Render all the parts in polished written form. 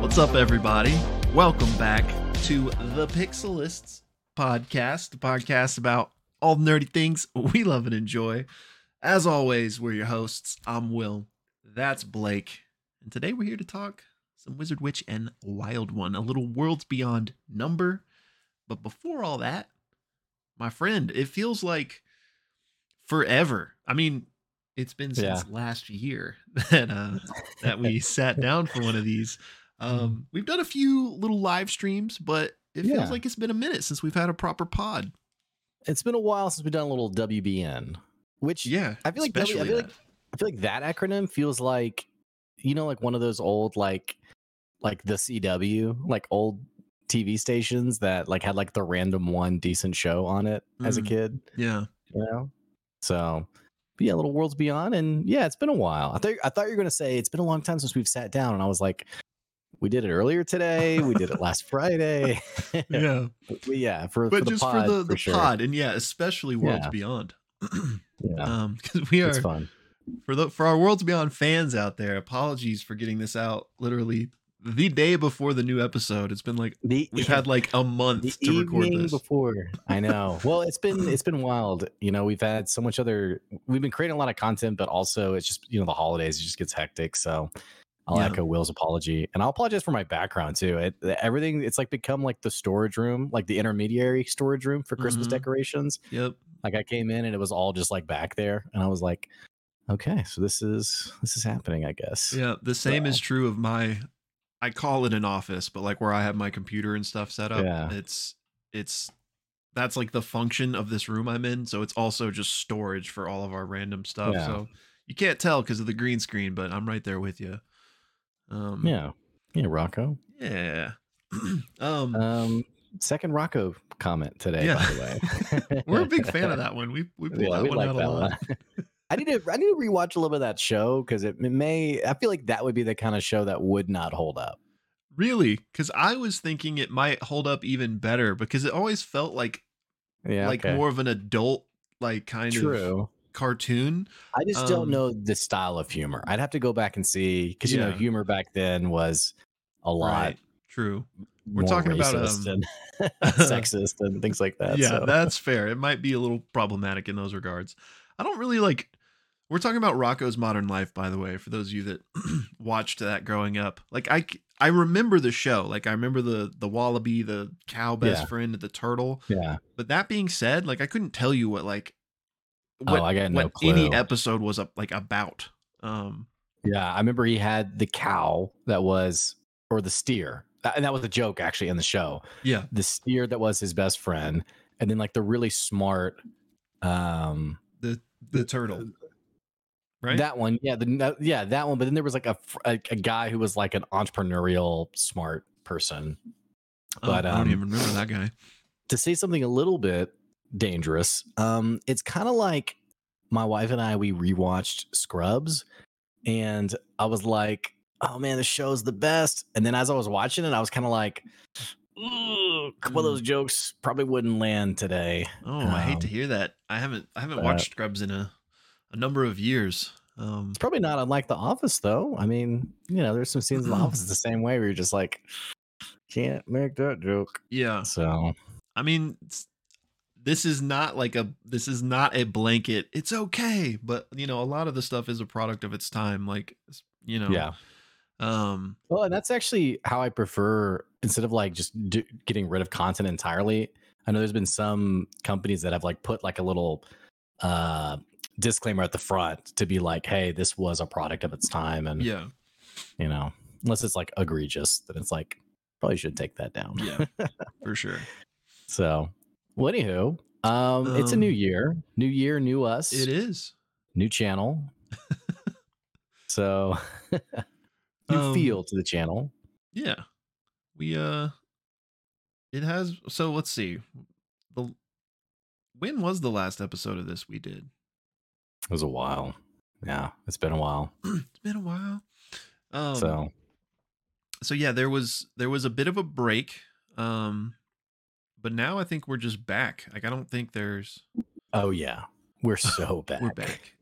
What's up, everybody? Welcome back to the Pixelists podcast, the podcast about all the nerdy things we love and enjoy. As always, we're your hosts. I'm Will. That's Blake. And today we're here to talk some Wizard Witch and Wild One, a little Worlds Beyond Number. But before all that, my friend, it feels like forever. I mean, it's been since last year that we sat down for one of these. We've done a few little live streams, but it feels like it's been a minute since we've had a proper pod. It's been a while since we've done a little WBN, which I feel like that acronym feels like, you know, like one of those old like the CW, like old TV stations that like had like the random one decent show on it as a kid. Yeah, you know. So, but yeah, little Worlds Beyond, and yeah, it's been a while. I thought you were gonna say it's been a long time since we've sat down, and I was like, we did it earlier today. We did it last Friday. For the pod, and especially Worlds Beyond. Because we are fun. For our Worlds Beyond fans out there, apologies for getting this out literally the day before the new episode. It's been like we've had like a month to record this. Before, I know. Well, it's been wild. You know, we've had so much other. We've been creating a lot of content, but also it's just, you know, the holidays. It just gets hectic. So I'll echo Will's apology, and I'll apologize for my background too. Everything it's like become like the storage room, like the intermediary storage room for Christmas decorations. Yep. Like I came in and it was all just like back there, and I was like, okay, so this is happening, I guess. Yeah. The same is true of my, I call it an office, but like where I have my computer and stuff set up. Yeah. That's like the function of this room I'm in. So it's also just storage for all of our random stuff. Yeah. So you can't tell because of the green screen, but I'm right there with you. Yeah, Rocco. Yeah. Second Rocco comment today, by the way. We're a big fan of that one. We pull that one out a lot. I need to rewatch a little bit of that show because I feel like that would be the kind of show that would not hold up. Really? Because I was thinking it might hold up even better because it always felt like more of an adult like kind of cartoon. I just don't know the style of humor. I'd have to go back and see because you know humor back then was a lot. Right. True. We're talking about and sexist and things like that. Yeah, so that's fair. It might be a little problematic in those regards. I don't really like. We're talking about Rocko's Modern Life, by the way, for those of you that watched that growing up. Like I remember the show. Like I remember the wallaby, the cow best friend, the turtle. Yeah. But that being said, like I couldn't tell you what any episode was like about. Yeah, I remember he had the cow that was, or the steer, and that was a joke actually in the show. Yeah, the steer that was his best friend, and then like the really smart, the turtle, right? That one, that one. But then there was like a guy who was like an entrepreneurial smart person. But I don't even remember that guy. To say something a little bit dangerous, it's kind of like my wife and I, we rewatched Scrubs, and I was like, oh man, the show's the best. And then as I was watching it, I was kind of like, a couple of those jokes probably wouldn't land today. Oh, I hate to hear that. I haven't watched Scrubs in a number of years. It's probably not unlike The Office, though. I mean, you know, there's some scenes in The Office the same way where you're just like, can't make that joke. Yeah. So I mean, this is not a blanket. It's okay, but you know, a lot of the stuff is a product of its time. Like, you know. Yeah. Well, and that's actually how I prefer, instead of like just getting rid of content entirely. I know there's been some companies that have like put like a little disclaimer at the front to be like, hey, this was a product of its time, and you know, unless it's like egregious, then it's like probably should take that down. Yeah, for sure. So, well, anywho, it's a new year, new us. It is new channel. So. New feel to the channel. Yeah. We it has, so let's see. When was the last episode of this we did? It was a while. Yeah, it's been a while. It's been a while. So yeah, there was a bit of a break. But now I think we're just back. Like, I don't think there's... Oh, yeah. We're so back. We're back.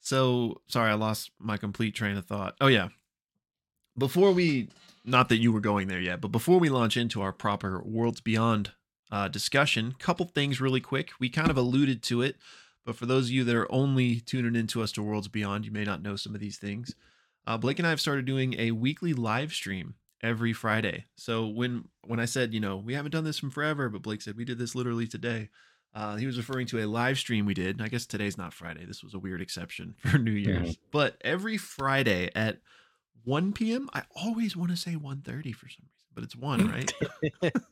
So, sorry, I lost my complete train of thought. Oh, yeah. Before we... Not that you were going there yet, but before we launch into our proper Worlds Beyond discussion, couple things really quick. We kind of alluded to it, but for those of you that are only tuning into us to Worlds Beyond, you may not know some of these things. Blake and I have started doing a weekly live stream every Friday. So when I said, you know, we haven't done this from forever, but Blake said we did this literally today. He was referring to a live stream we did. I guess today's not Friday. This was a weird exception for New Year's. Mm-hmm. But every Friday at 1 p.m. I always want to say 1:30 for some reason, but it's 1, right?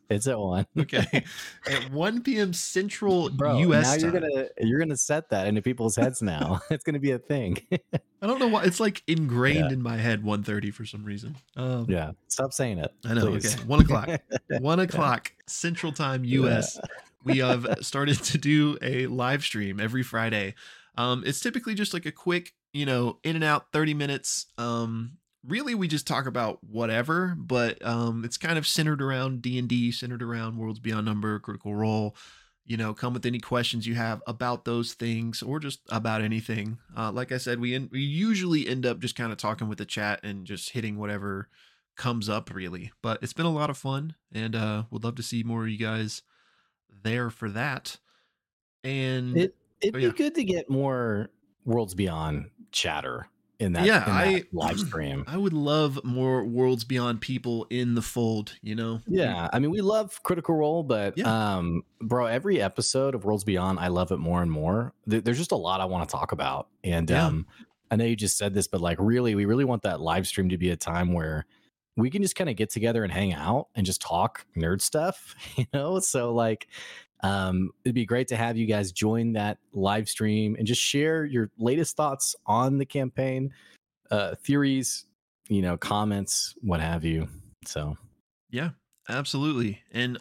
It's at 1. Okay. At 1 p.m. Central US now time. You're gonna set that into people's heads now. It's gonna be a thing. I don't know why. It's like ingrained in my head, 1:30 for some reason. Yeah. Stop saying it. I know. Please. Okay. 1 o'clock Central Time US. Yeah. We have started to do a live stream every Friday. It's typically just like a quick, you know, in and out 30 minutes. Really, we just talk about whatever, but it's kind of centered around D&D, centered around Worlds Beyond Number, Critical Role. You know, come with any questions you have about those things or just about anything. Like I said, we usually end up just kind of talking with the chat and just hitting whatever comes up, really. But it's been a lot of fun, and would love to see more of you guys there for that. And it'd be good to get more Worlds Beyond chatter. In that live stream, I would love more Worlds Beyond people in the fold, you know? Yeah. I mean, we love Critical Role, but bro, every episode of Worlds Beyond, I love it more and more. There's just a lot I want to talk about. And I know you just said this, but like, really, we really want that live stream to be a time where we can just kind of get together and hang out and just talk nerd stuff, you know? So like, it'd be great to have you guys join that live stream and just share your latest thoughts on the campaign, theories, you know, comments, what have you. So, yeah, absolutely. And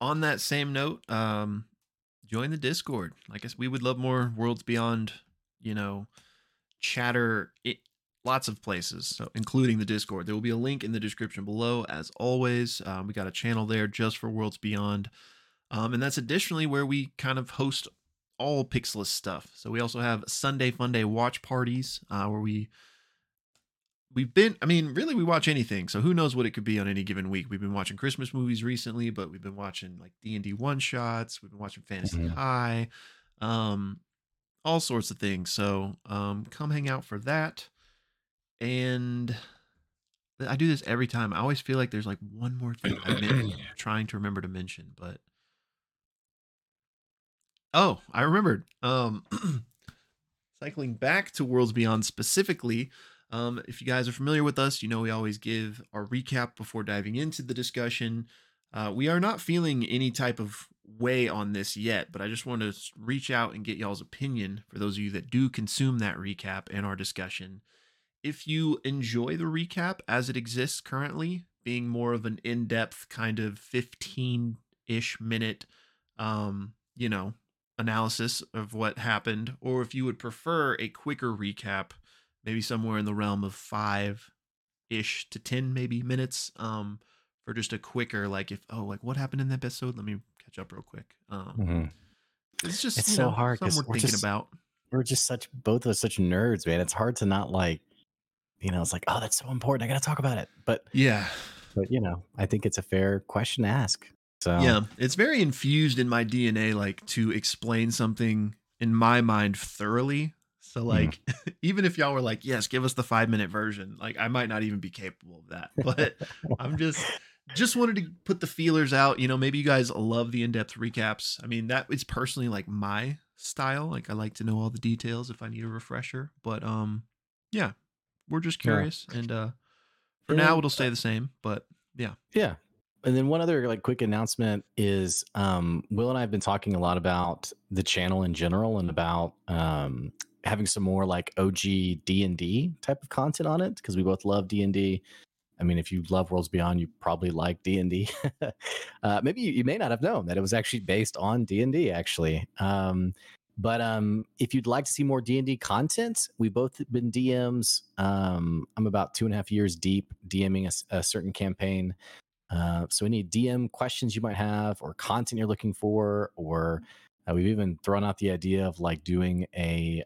on that same note, join the Discord. I guess we would love more Worlds Beyond, you know, chatter, lots of places, so including the Discord. There will be a link in the description below, as always. We got a channel there just for Worlds Beyond. And that's additionally where we kind of host all Pixelist stuff. So we also have Sunday Fun Day watch parties where we watch anything. So who knows what it could be on any given week. We've been watching Christmas movies recently, but we've been watching like D&D one shots. We've been watching Fantasy High, all sorts of things. So come hang out for that. And I do this every time. I always feel like there's like one more thing I'm trying to remember to mention, but. Oh, I remembered. Cycling back to Worlds Beyond specifically, if you guys are familiar with us, you know we always give our recap before diving into the discussion. We are not feeling any type of way on this yet, but I just want to reach out and get y'all's opinion for those of you that do consume that recap and our discussion. If you enjoy the recap as it exists currently, being more of an in-depth kind of 15-ish minute, you know, analysis of what happened, or if you would prefer a quicker recap, maybe somewhere in the realm of 5-ish to 10 maybe minutes, for just a quicker, like, if, oh, like what happened in that episode? Let me catch up real quick. It's just, it's so hard because both of us such nerds, man. It's hard to not like, you know, it's like, oh, that's so important, I gotta talk about it. But yeah, but you know, I think it's a fair question to ask. So. Yeah, it's very infused in my DNA, like to explain something in my mind thoroughly. So like, even if y'all were like, yes, give us the 5-minute version, like I might not even be capable of that, but I'm just wanted to put the feelers out. You know, maybe you guys love the in-depth recaps. I mean, that is personally like my style. Like I like to know all the details if I need a refresher, but yeah, we're just curious. Yeah. And for now it'll stay the same, but yeah. Yeah. And then one other like quick announcement is Will and I have been talking a lot about the channel in general and about having some more like OG D&D type of content on it because we both love D&D. I mean, if you love Worlds Beyond, you probably like D&D. Maybe you may not have known that it was actually based on D&D actually. But if you'd like to see more D&D content, we've both been DMs. I'm about 2.5 years deep DMing a certain campaign. So any DM questions you might have or content you're looking for, or we've even thrown out the idea of like doing a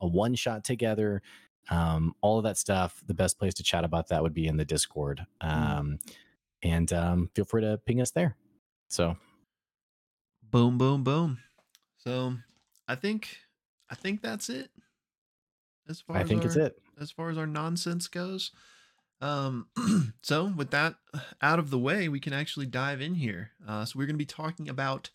one shot together, all of that stuff. The best place to chat about that would be in the Discord. And feel free to ping us there. So boom, boom, boom. So I think that's it. As far as our nonsense goes. So with that out of the way, we can actually dive in here. So we're going to be talking about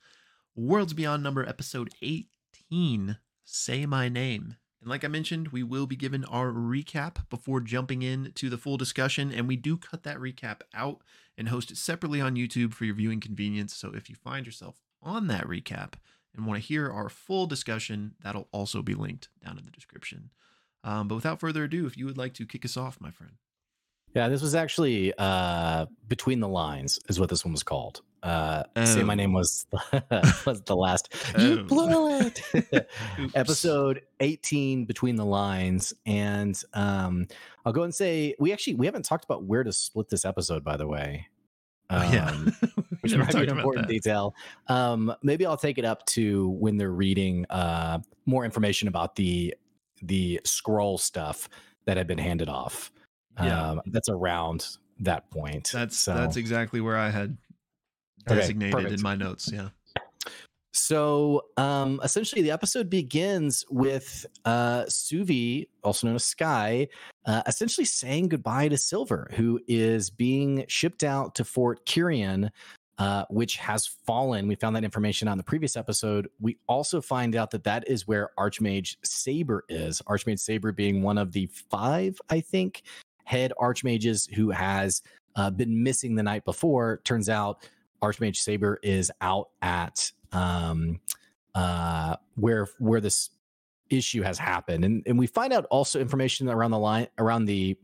Worlds Beyond Number episode 18, Say My Name. And like I mentioned, we will be given our recap before jumping in to the full discussion. And we do cut that recap out and host it separately on YouTube for your viewing convenience. So if you find yourself on that recap and want to hear our full discussion, that'll also be linked down in the description. But without further ado, if you would like to kick us off, my friend. Yeah, this was actually Between the Lines is what this one was called. Say My Name was the last. You blew it. Episode 18, Between the Lines. And I'll go and say, we haven't talked about where to split this episode, by the way. Which might be an important detail. Maybe I'll take it up to when they're reading more information about the scroll stuff that had been handed off. Yeah. That's around that point. That's exactly where I had designated in my notes. Yeah. So essentially the episode begins with Suvi, also known as Sky, essentially saying goodbye to Silver, who is being shipped out to Fort Kyrian, which has fallen. We found that information on the previous episode. We also find out that is where Archmage Saber is. Archmage Saber being one of the five, I think, head archmages who has been missing the night before. Turns out Archmage Saber is out at where this issue has happened, and we find out also information around the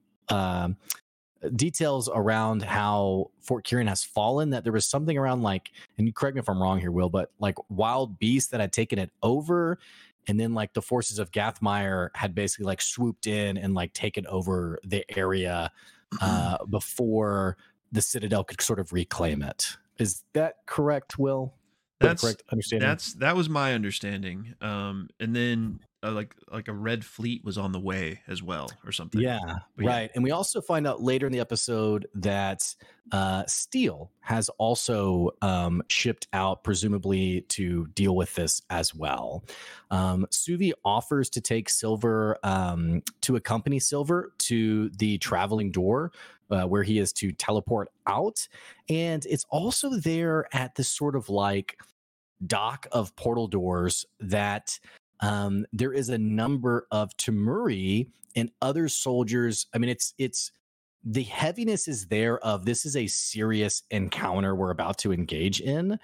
details around how Fort Kyrian has fallen, that there was something around, like, and correct me if I'm wrong here, Will, but like wild beasts that had taken it over. And then like the forces of Gathmire had basically like swooped in and like taken over the area before the Citadel could sort of reclaim it. Is that correct, Will? That's correct understanding. That was my understanding. And then like a red fleet was on the way as well or something. Yeah, but right. Yeah. And we also find out later in the episode that Steel has also shipped out, presumably to deal with this as well. Suvi offers to take Silver, to accompany Silver to the traveling door, where he is to teleport out. And it's also there at this sort of like dock of portal doors that there is a number of Temuri and other soldiers. I mean, it's the heaviness is there of this is a serious encounter we're about to engage in.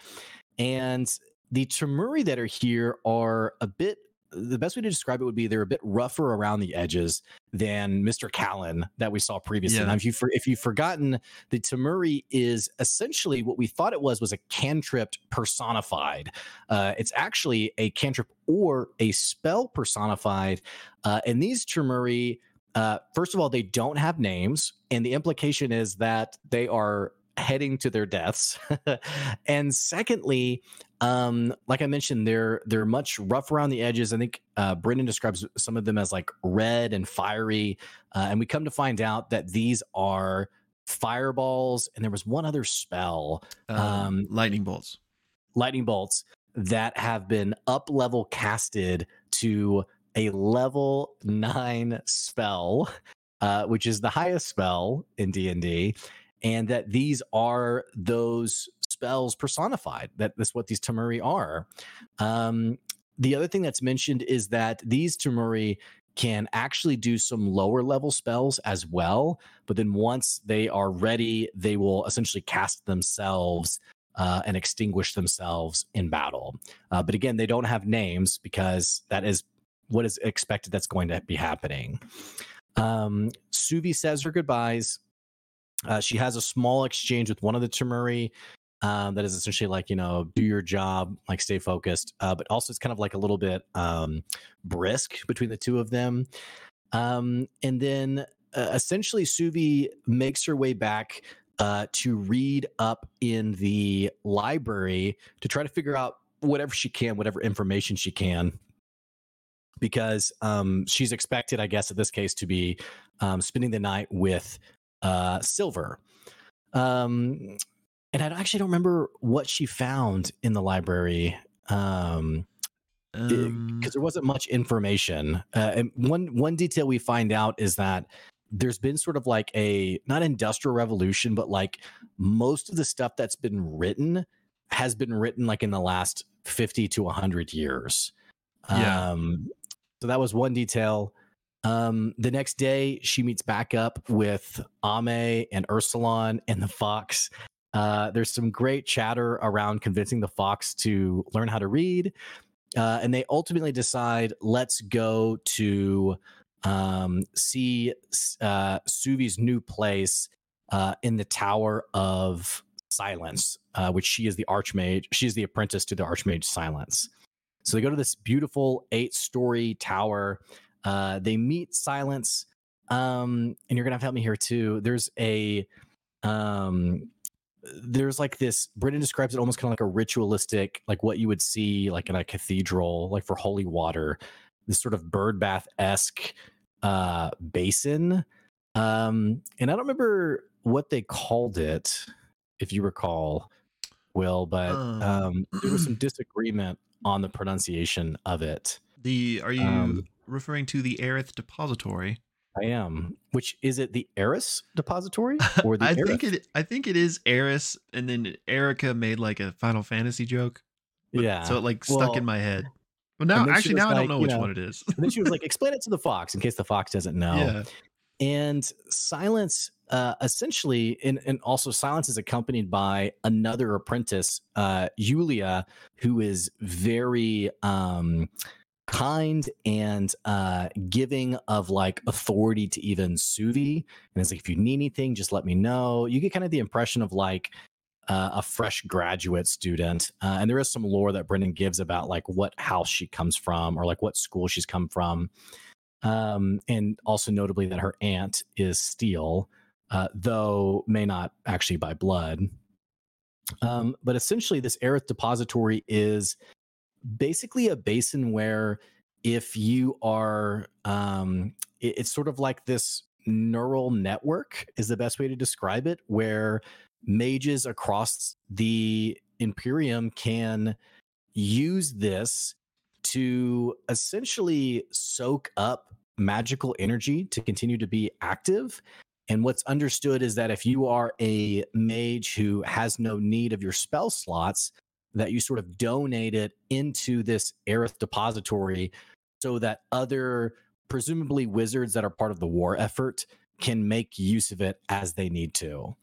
And the Temuri that are here are a bit, the best way to describe it would be they're a bit rougher around the edges than Mr. Callum that we saw previously. Yeah. Now, if you've forgotten, the Temuri is essentially what we thought it was a cantrip personified. It's actually a cantrip or a spell personified. And these Temuri, first of all, they don't have names. And the implication is that they are heading to their deaths. And secondly, like I mentioned, they're much rough around the edges. I think Brendan describes some of them as like red and fiery. And we come to find out that these are fireballs. And there was one other spell. Lightning bolts that have been up level casted to a level 9 spell, which is the highest spell in D&D. And that these are those spells personified. That's what these Temuri are. The other thing that's mentioned is that these Temuri can actually do some lower level spells as well. But then once they are ready, they will essentially cast themselves and extinguish themselves in battle. But again, they don't have names because that is what is expected that's going to be happening. Suvi says her goodbyes. She has a small exchange with one of the Temuri that is essentially like, you know, do your job, like stay focused. But also it's kind of like a little bit brisk between the two of them. And then essentially Suvi makes her way back to read up in the library to try to figure out whatever she can, whatever information she can, because she's expected, I guess, in this case, to be spending the night with Silver. And I actually don't remember what she found in the library, because there wasn't much information. And one detail we find out is that there's been sort of like a, not industrial revolution, but like most of the stuff that's been written has been written like in the last 50 to 100 years. Yeah. So that was one detail. The next day, she meets back up with Ame and Ursulon and the fox. There's some great chatter around convincing the fox to learn how to read. And they ultimately decide, let's go to see Suvi's new place in the Tower of Silence, which she is the Archmage. She's the apprentice to the Archmage Silence. So they go to this beautiful 8-story tower. They meet Silence. And you're going to have to help me here too. There's a... there's like this, Brendan describes it almost kind of like a ritualistic, like what you would see like in a cathedral, like for holy water, this sort of birdbath-esque basin. And I don't remember what they called it, if you recall, Will, but there was some disagreement on the pronunciation of it. Are you referring to the Aerith depository? I am. Which is it, the Aerith depository or the Aerith? I think it is Aerith, and then Erica made like a Final Fantasy joke. So it stuck in my head. Well, now actually now like, I don't know which one it is. And then she was like, explain it to the fox in case the fox doesn't know. Yeah. And Silence essentially, and also Silence is accompanied by another apprentice, Yulia, who is very kind and giving of like authority to even Suvi, and it's like, if you need anything, just let me know. You get kind of the impression of like a fresh graduate student, and there is some lore that Brendan gives about like what house she comes from or like what school she's come from, and also notably that her aunt is Steel, though may not actually by blood. But essentially, this Aerith depository is basically a basin where if you are it's sort of like this neural network is the best way to describe it, where mages across the Imperium can use this to essentially soak up magical energy to continue to be active. And what's understood is that if you are a mage who has no need of your spell slots, that you sort of donate it into this Aerith depository so that other, presumably wizards that are part of the war effort, can make use of it as they need to.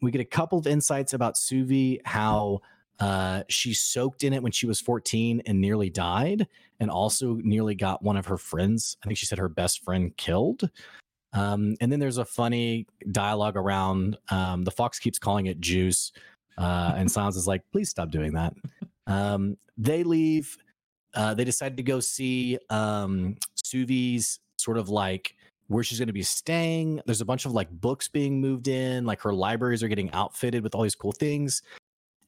We get a couple of insights about Suvi, how she soaked in it when she was 14 and nearly died, and also nearly got one of her friends, I think she said her best friend, killed. And then there's a funny dialogue around the fox keeps calling it juice, and Silence is like, please stop doing that. They leave. They decide to go see Suvi's sort of like where she's going to be staying. There's a bunch of like books being moved in, like her libraries are getting outfitted with all these cool things.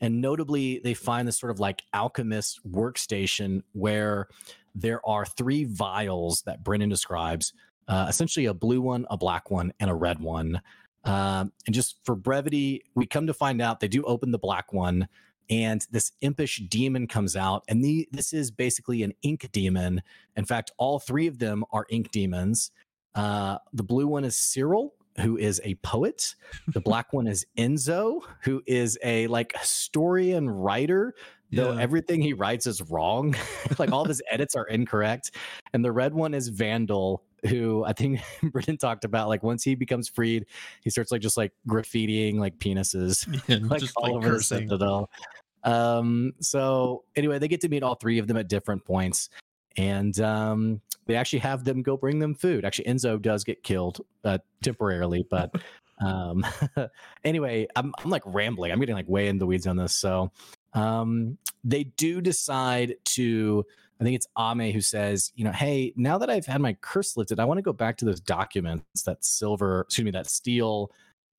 And notably, they find this sort of like alchemist workstation where there are 3 vials that Brendan describes, essentially a blue one, a black one, and a red one. And just for brevity, we come to find out they do open the black one, and this impish demon comes out. And this is basically an ink demon. In fact, all 3 of them are ink demons. The blue one is Cyril, who is a poet. The black one is Enzo, who is a like historian writer, though everything he writes is wrong. Like all of his edits are incorrect. And the red one is Vandal, who I think Brendan talked about, like once he becomes freed, he starts like just like graffitiing like penises, like just all like over cursing. The Citadel. So anyway, they get to meet all 3 of them at different points, and they actually have them go bring them food. Actually, Enzo does get killed temporarily, but anyway, I'm like rambling. I'm getting like way in the weeds on this. So they do decide to. I think it's Ame who says, hey, now that I've had my curse lifted, I want to go back to those documents that Steel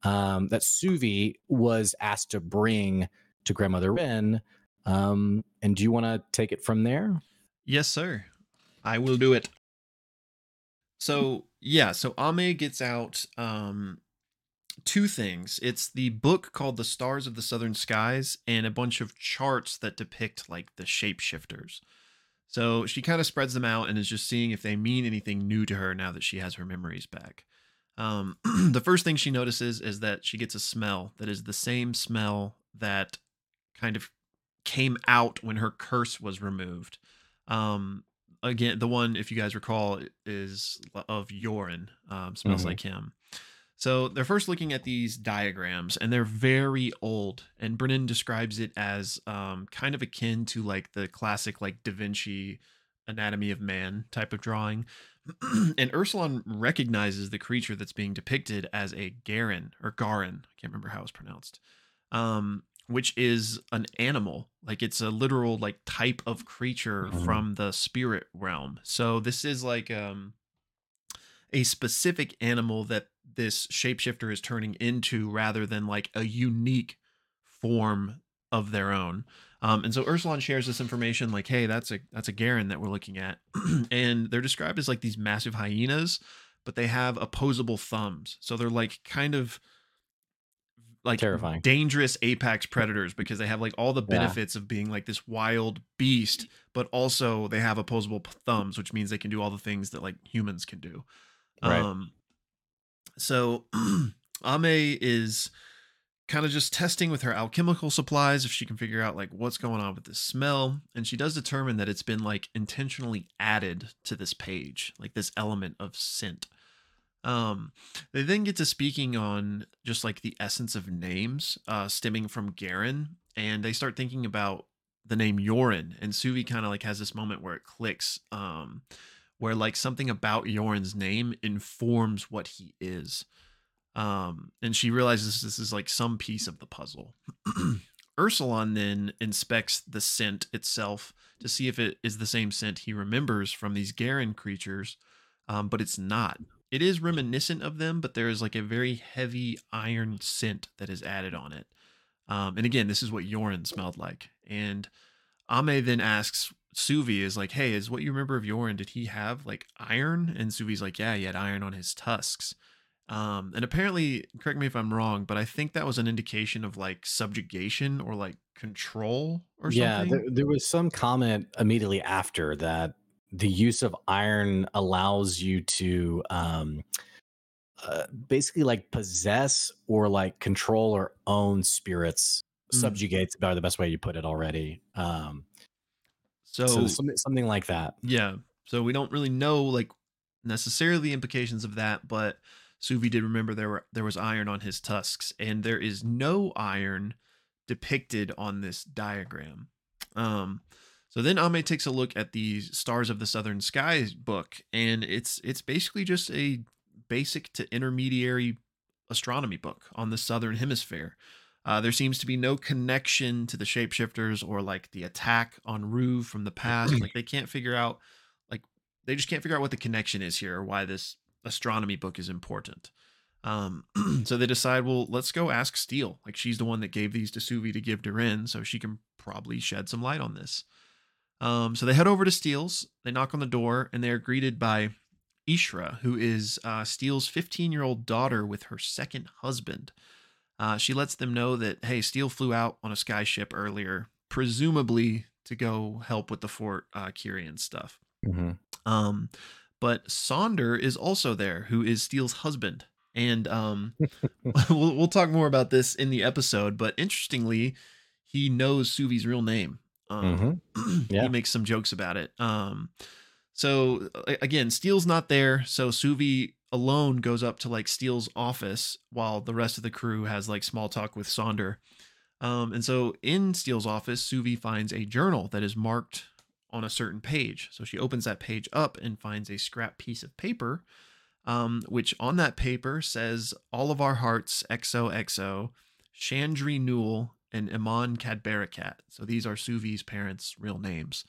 that Suvi was asked to bring to Grandmother Wren. And do you want to take it from there? Yes, sir. I will do it. So, yeah. So Ame gets out two things. It's the book called The Stars of the Southern Skies and a bunch of charts that depict like the shapeshifters. So she kind of spreads them out and is just seeing if they mean anything new to her now that she has her memories back. The first thing she notices is that she gets a smell that is the same smell that kind of came out when her curse was removed. Again, the one, if you guys recall, is of Yoren. Smells like him. So they're first looking at these diagrams, and they're very old. And Brennan describes it as kind of akin to like the classic like Da Vinci Anatomy of Man type of drawing. And Ursulon recognizes the creature that's being depicted as a Garen or Garen. I can't remember how it's pronounced, which is an animal. Like it's a literal like type of creature from the spirit realm. So this is like a specific animal that this shapeshifter is turning into rather than like a unique form of their own. And so Ursulon shares this information like, hey, that's a Garen that we're looking at. And they're described as like these massive hyenas, but they have opposable thumbs. So they're like kind of like terrifying, dangerous apex predators because they have like all the benefits of being like this wild beast, but also they have opposable thumbs, which means they can do all the things that like humans can do. Right. So Ame is kind of just testing with her alchemical supplies if she can figure out like what's going on with this smell. And she does determine that it's been like intentionally added to this page, like this element of scent. They then get to speaking on just like the essence of names stemming from Garen. And they start thinking about the name Yoren. And Suvi kind of like has this moment where it clicks, where like something about Yoren's name informs what he is. And she realizes this is like some piece of the puzzle. Ursulon then inspects the scent itself to see if it is the same scent he remembers from these Garen creatures. But it's not. It is reminiscent of them, but there is like a very heavy iron scent that is added on it. And again, this is what Yoren smelled like. And Ame then asks Suvi is like, hey, is what you remember of Yoren, did he have like iron? And Suvi's like, yeah, he had iron on his tusks. And apparently, correct me if I'm wrong, but I think that was an indication of like subjugation or like control or something. Yeah, there was some comment immediately after that the use of iron allows you to basically like possess or like control or own spirits. Subjugates about the best way you put it already. So something like that. Yeah. So we don't really know like necessarily the implications of that, but Suvi did remember there was iron on his tusks, and there is no iron depicted on this diagram. So then Ame takes a look at the Stars of the Southern Skies book, and it's basically just a basic to intermediary astronomy book on the Southern Hemisphere. There seems to be no connection to the shapeshifters or like the attack on Rue from the past. Like they just can't figure out what the connection is here or why this astronomy book is important. So they decide, well, let's go ask Steel. Like she's the one that gave these to Suvi to give to Ren, so she can probably shed some light on this. So they head over to Steel's, they knock on the door, and they are greeted by Ishra, who is Steel's 15-year-old daughter with her second husband. She lets them know that, hey, Steel flew out on a sky ship earlier, presumably to go help with the Fort Kyrian stuff. But Sonder is also there, who is Steel's husband. And we'll talk more about this in the episode. But interestingly, he knows Suvi's real name. He makes some jokes about it. So again, Steel's not there. So Suvi alone goes up to like Steel's office while the rest of the crew has like small talk with Sonder. And so in Steel's office, Suvi finds a journal that is marked on a certain page. So she opens that page up and finds a scrap piece of paper, which on that paper says all of our hearts, XOXO, Chandri Newell and Iman Cadbarakat. So these are Suvi's parents' real names.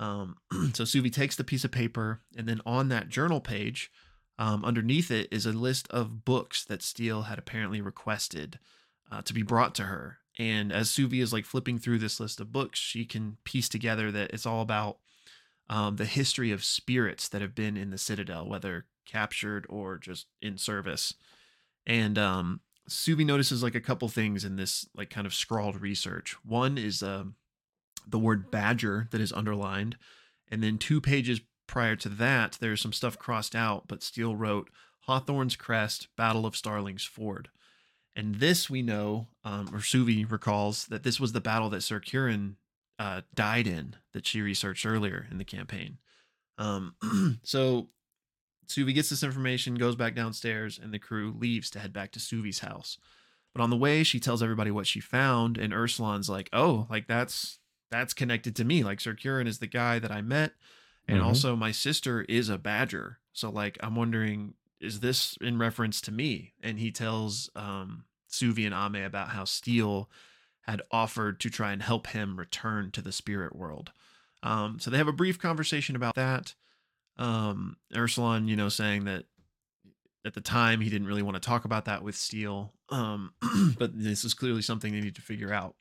So Suvi takes the piece of paper, and then on that journal page, Underneath it is a list of books that Steel had apparently requested to be brought to her. And as Suvi is like flipping through this list of books, she can piece together that it's all about the history of spirits that have been in the Citadel, whether captured or just in service. And Suvi notices like a couple things in this like kind of scrawled research. One is the word badger that is underlined. And then 2 pages prior to that, there's some stuff crossed out, but Steele wrote Hawthorne's Crest, Battle of Starling's Ford. And this we know, or Suvi recalls, that this was the battle that Sir Curran died in that she researched earlier in the campaign. So Suvi gets this information, goes back downstairs, and the crew leaves to head back to Suvi's house. But on the way, she tells everybody what she found, and Ursulon's like, oh, like that's connected to me. Like Sir Curran is the guy that I met, and also my sister is a badger. So like, I'm wondering, is this in reference to me? And he tells Suvi and Ame about how Steel had offered to try and help him return to the spirit world. So they have a brief conversation about that. Ursulon, you know, saying that at the time he didn't really want to talk about that with Steel. But this is clearly something they need to figure out.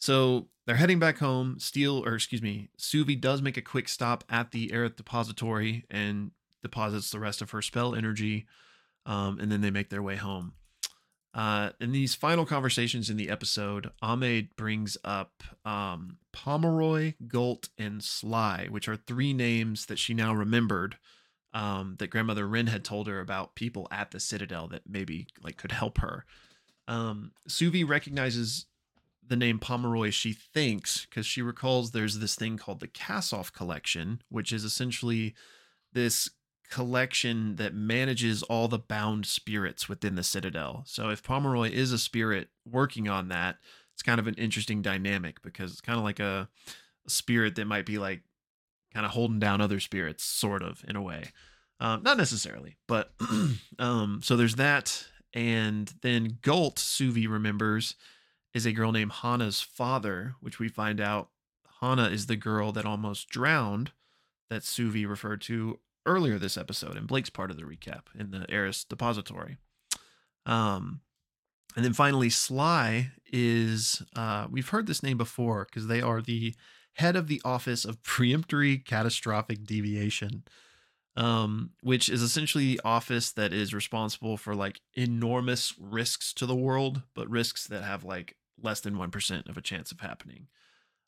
So they're heading back home. Suvi does make a quick stop at the Aerith depository and deposits the rest of her spell energy. And then they make their way home. In these final conversations in the episode, Ahmed brings up Pomeroy, Galt, and Sly, which are 3 names that she now remembered that Grandmother Wren had told her about people at the Citadel that maybe like could help her. Suvi recognizes the name Pomeroy, she thinks, because she recalls there's this thing called the Kassoff Collection, which is essentially this collection that manages all the bound spirits within the Citadel. So if Pomeroy is a spirit working on that, it's kind of an interesting dynamic because it's kind of like a spirit that might be like kind of holding down other spirits, sort of, in a way. Not necessarily, but so there's that. And then Galt, Suvi remembers, is a girl named Hana's father, which we find out Hana is the girl that almost drowned that Suvi referred to earlier this episode, and Blake's part of the recap in the Aerith depository. And then finally, Sly is, we've heard this name before because they are the head of the Office of Preemptory Catastrophic Deviation, which is essentially the office that is responsible for like enormous risks to the world, but risks that have like less than 1% of a chance of happening.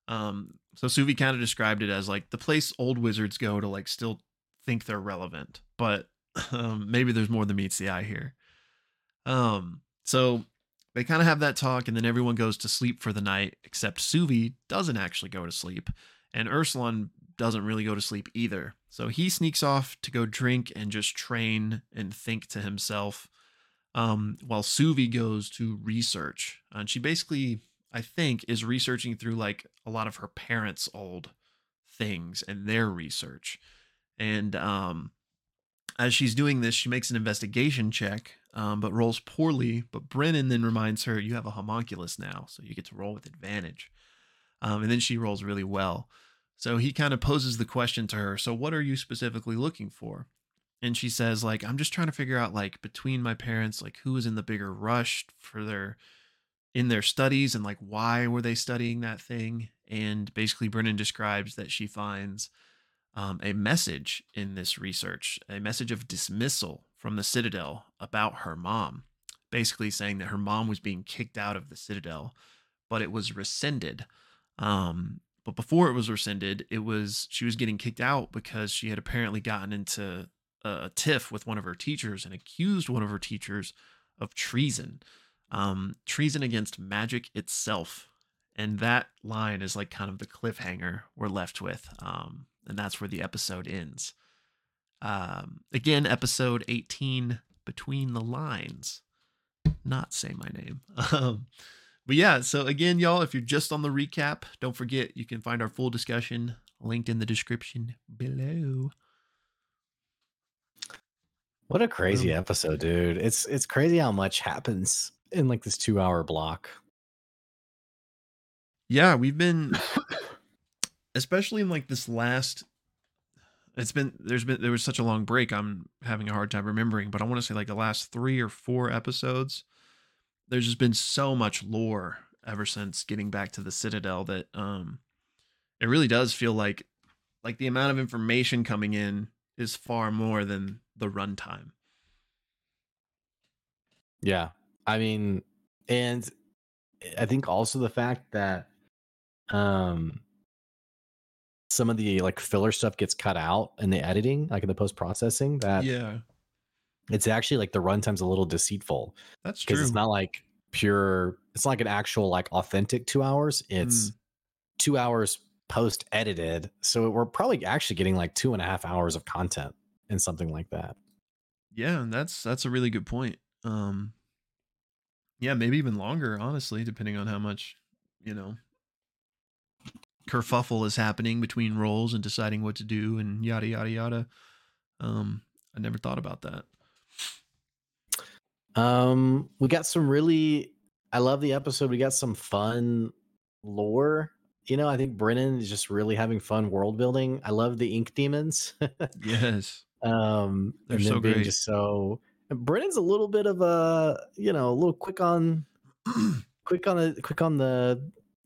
So Suvi kind of described it as like the place old wizards go to like still think they're relevant, but maybe there's more than meets the eye here. So they kind of have that talk, and then everyone goes to sleep for the night, except Suvi doesn't actually go to sleep, and Ursulon doesn't really go to sleep either. So he sneaks off to go drink and just train and think to himself, while Suvi goes to research. And she basically, I think, is researching through like a lot of her parents' old things and their research. And as she's doing this, she makes an investigation check, but rolls poorly. But Brennan then reminds her, you have a homunculus now, so you get to roll with advantage. And then she rolls really well. So he kind of poses the question to her, so what are you specifically looking for? And she says, like, I'm just trying to figure out, like, between my parents, like, who was in the bigger rush for in their studies, and, like, why were they studying that thing? And basically Brennan describes that she finds a message in this research, a message of dismissal from the Citadel about her mom, basically saying that her mom was being kicked out of the Citadel, but it was rescinded. But before it was rescinded, she was getting kicked out because she had apparently gotten into a tiff with one of her teachers and accused one of her teachers of treason against magic itself. And that line is like kind of the cliffhanger we're left with. And that's where the episode ends. Again, episode 18, Between the Lines. Not say my name. But yeah, so again, y'all, if you're just on the recap, don't forget you can find our full discussion linked in the description below. What a crazy episode, dude. It's crazy how much happens in like this 2-hour block. Yeah, we've been... especially in like this last there was such a long break. I'm having a hard time remembering, but I want to say like the last 3 or 4 episodes, there's just been so much lore ever since getting back to the Citadel that it really does feel like the amount of information coming in is far more than the runtime. Yeah. I mean, and I think also the fact that some of the like filler stuff gets cut out in the editing, like in the post-processing, that yeah, it's actually like the runtime's a little deceitful. That's true. Because it's not like pure, it's not like an actual like authentic 2 hours. It's 2 hours post-edited. So we're probably actually getting like 2.5 hours of content and something like that. Yeah. And that's a really good point. Yeah, maybe even longer, honestly, depending on how much, you know, kerfuffle is happening between roles and deciding what to do and yada, yada, yada. I never thought about that. We got some really, I love the episode. We got some fun lore. You know, I think Brennan is just really having fun world building. I love the ink demons. Yes. They're and so being great. Just so, Brennan's a little bit of a, you know, a little quick on the,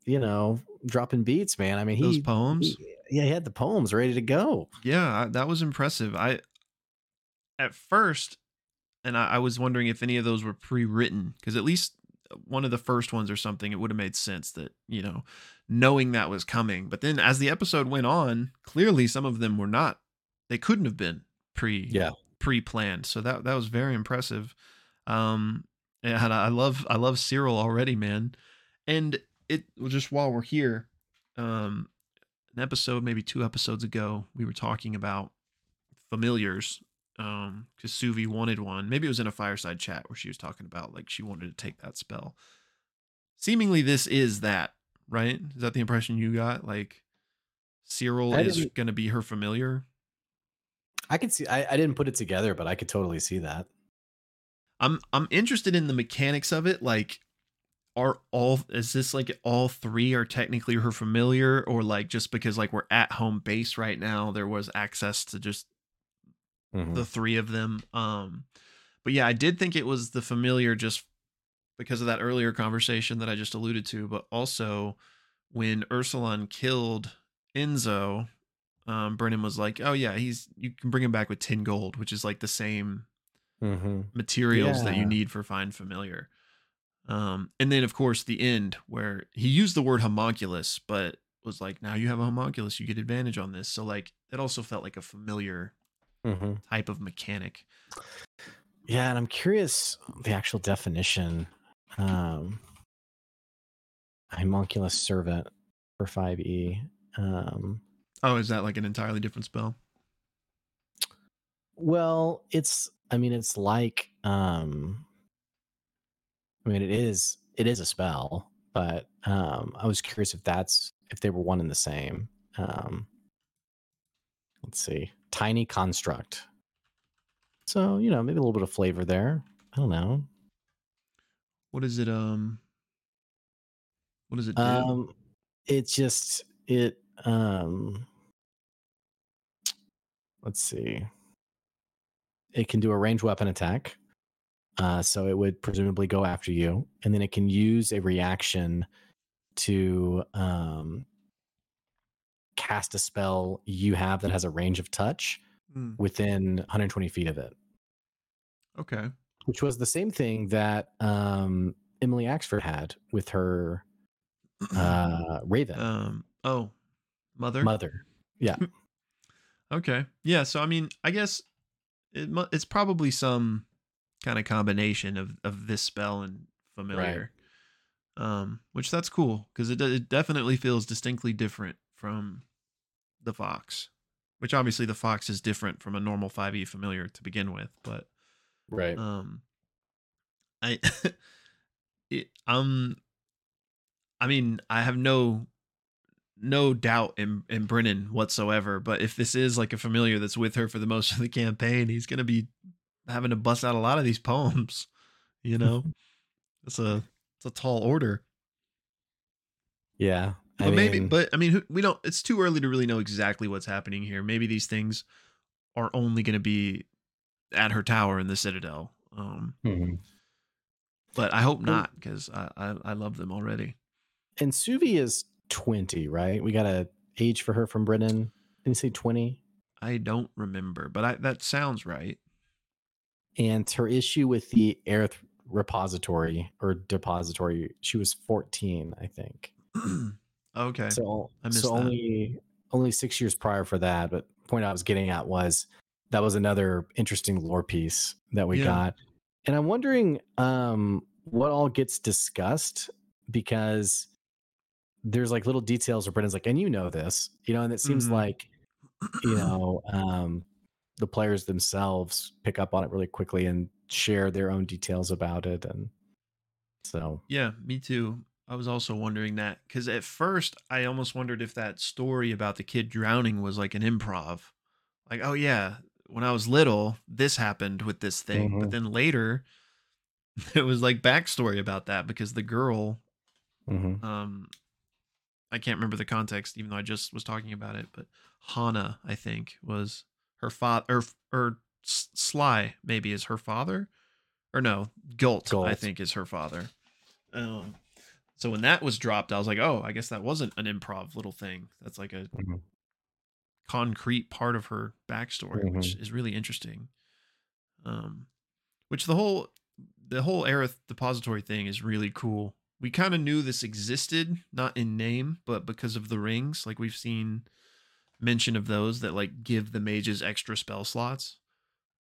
you know, dropping beats, man. I mean, those poems. He had the poems ready to go. Yeah, that was impressive. At first, I was wondering if any of those were pre-written, because at least one of the first ones or something, it would have made sense that, you know, knowing that was coming. But then as the episode went on, clearly some of them were not. They couldn't have been pre-planned. So that was very impressive. And I love Cyril already, man. And it just while we're here, an episode, maybe 2 episodes ago, we were talking about familiars, because Suvi wanted one. Maybe it was in a fireside chat where she was talking about like she wanted to take that spell. Seemingly this is that, right? Is that the impression you got? Like Cyril is going to be her familiar? I could see. I didn't put it together, but I could totally see that. I'm interested in the mechanics of it. Like, is this like all 3 are technically her familiar, or like just because like we're at home base right now, there was access to just the 3 of them. But yeah, I did think it was the familiar just because of that earlier conversation that I just alluded to, but also when Ursulon killed Enzo. Brennan was like, oh yeah, you can bring him back with 10 gold, which is like the same materials that you need for find familiar. And then of course the end where he used the word homunculus, but was like, now you have a homunculus, you get advantage on this. So like, it also felt like a familiar type of mechanic. Yeah. And I'm curious the actual definition, homunculus servant for 5e. Oh, is that like an entirely different spell? Well, it's like, it is a spell, but I was curious if they were one and the same. Let's see. Tiny construct. So, you know, maybe a little bit of flavor there. I don't know. What is it? What does it do? Let's see. It can do a ranged weapon attack. So it would presumably go after you. And then it can use a reaction to cast a spell you have that has a range of touch within 120 feet of it. Okay. Which was the same thing that Emily Axford had with her Raven. Mother. Yeah. Okay. Yeah. So, I mean, I guess it's probably some kind of combination of this spell and familiar, right. Which that's cool because it definitely feels distinctly different from the Fox, which obviously the Fox is different from a normal 5e familiar to begin with, but right. I have no doubt in Brennan whatsoever, but if this is like a familiar that's with her for the most of the campaign, he's going to be having to bust out a lot of these poems, you know. It's a tall order. Yeah. But we don't. It's too early to really know exactly what's happening here. Maybe these things are only going to be at her tower in the Citadel. But I hope not, because I love them already. And Suvi is 20, right? We got a age for her from Brennan. Didn't you say 20? I don't remember, but that sounds right. And her issue with the Aerith depository, she was 14, I think. Okay. So only 6 years prior for that. But the point I was getting at was that was another interesting lore piece that we got. And I'm wondering what all gets discussed, because there's like little details where Brendan's like, and you know this, and it seems like, the players themselves pick up on it really quickly and share their own details about it. And so, yeah, me too. I was also wondering that, because at first I almost wondered if that story about the kid drowning was like an improv, like, oh yeah, when I was little, this happened with this thing. But then later it was like backstory about that, because the girl, I can't remember the context, even though I just was talking about it, but Hana, I think, was her father, or Sly maybe is her father, or no, Gult. I think is her father. So when that was dropped, I was like, oh, I guess that wasn't an improv little thing. That's like a concrete part of her backstory, which is really interesting. Which the whole Aerith depository thing is really cool. We kind of knew this existed, not in name, but because of the rings. Like, we've seen mention of those that like give the mages extra spell slots.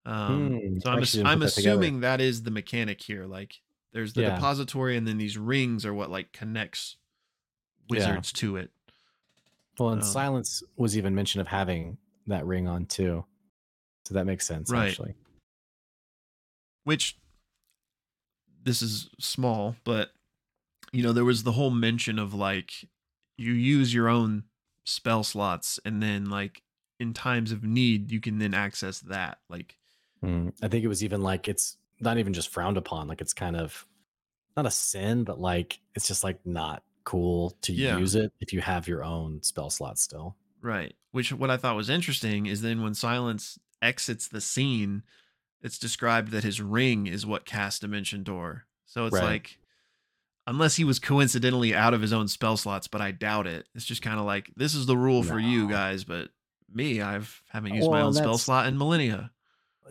So I'm assuming that is the mechanic here. Like, there's the depository, and then these rings are what like connects wizards to it. Well, and Silence was even mentioned of having that ring on too. So that makes sense, actually. Which, this is small, but there was the whole mention of like, you use your own spell slots, and then like in times of need, you can then access that. Like, I think it was even like, it's not even just frowned upon, like it's kind of not a sin, but like it's just like not cool to use it if you have your own spell slot still, right? Which, what I thought was interesting is then when Silence exits the scene, it's described that his ring is what casts Dimension Door. So it's like, unless he was coincidentally out of his own spell slots, but I doubt it. It's just kind of like, this is the rule for you guys, but me, haven't used my own spell slot in millennia.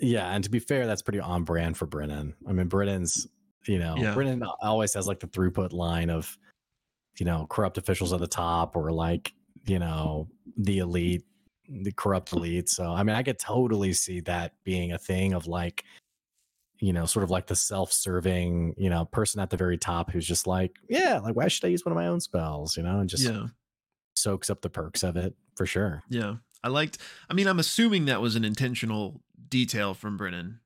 Yeah, and to be fair, that's pretty on brand for Brennan. I mean, Brennan's, Brennan always has like the throughput line of, corrupt officials at the top, or like, the elite, the corrupt elite. So, I mean, I could totally see that being a thing of like, sort of like the self-serving, person at the very top who's just like, yeah, like, why should I use one of my own spells, and just soaks up the perks of it for sure. Yeah. I'm assuming that was an intentional detail from Brennan.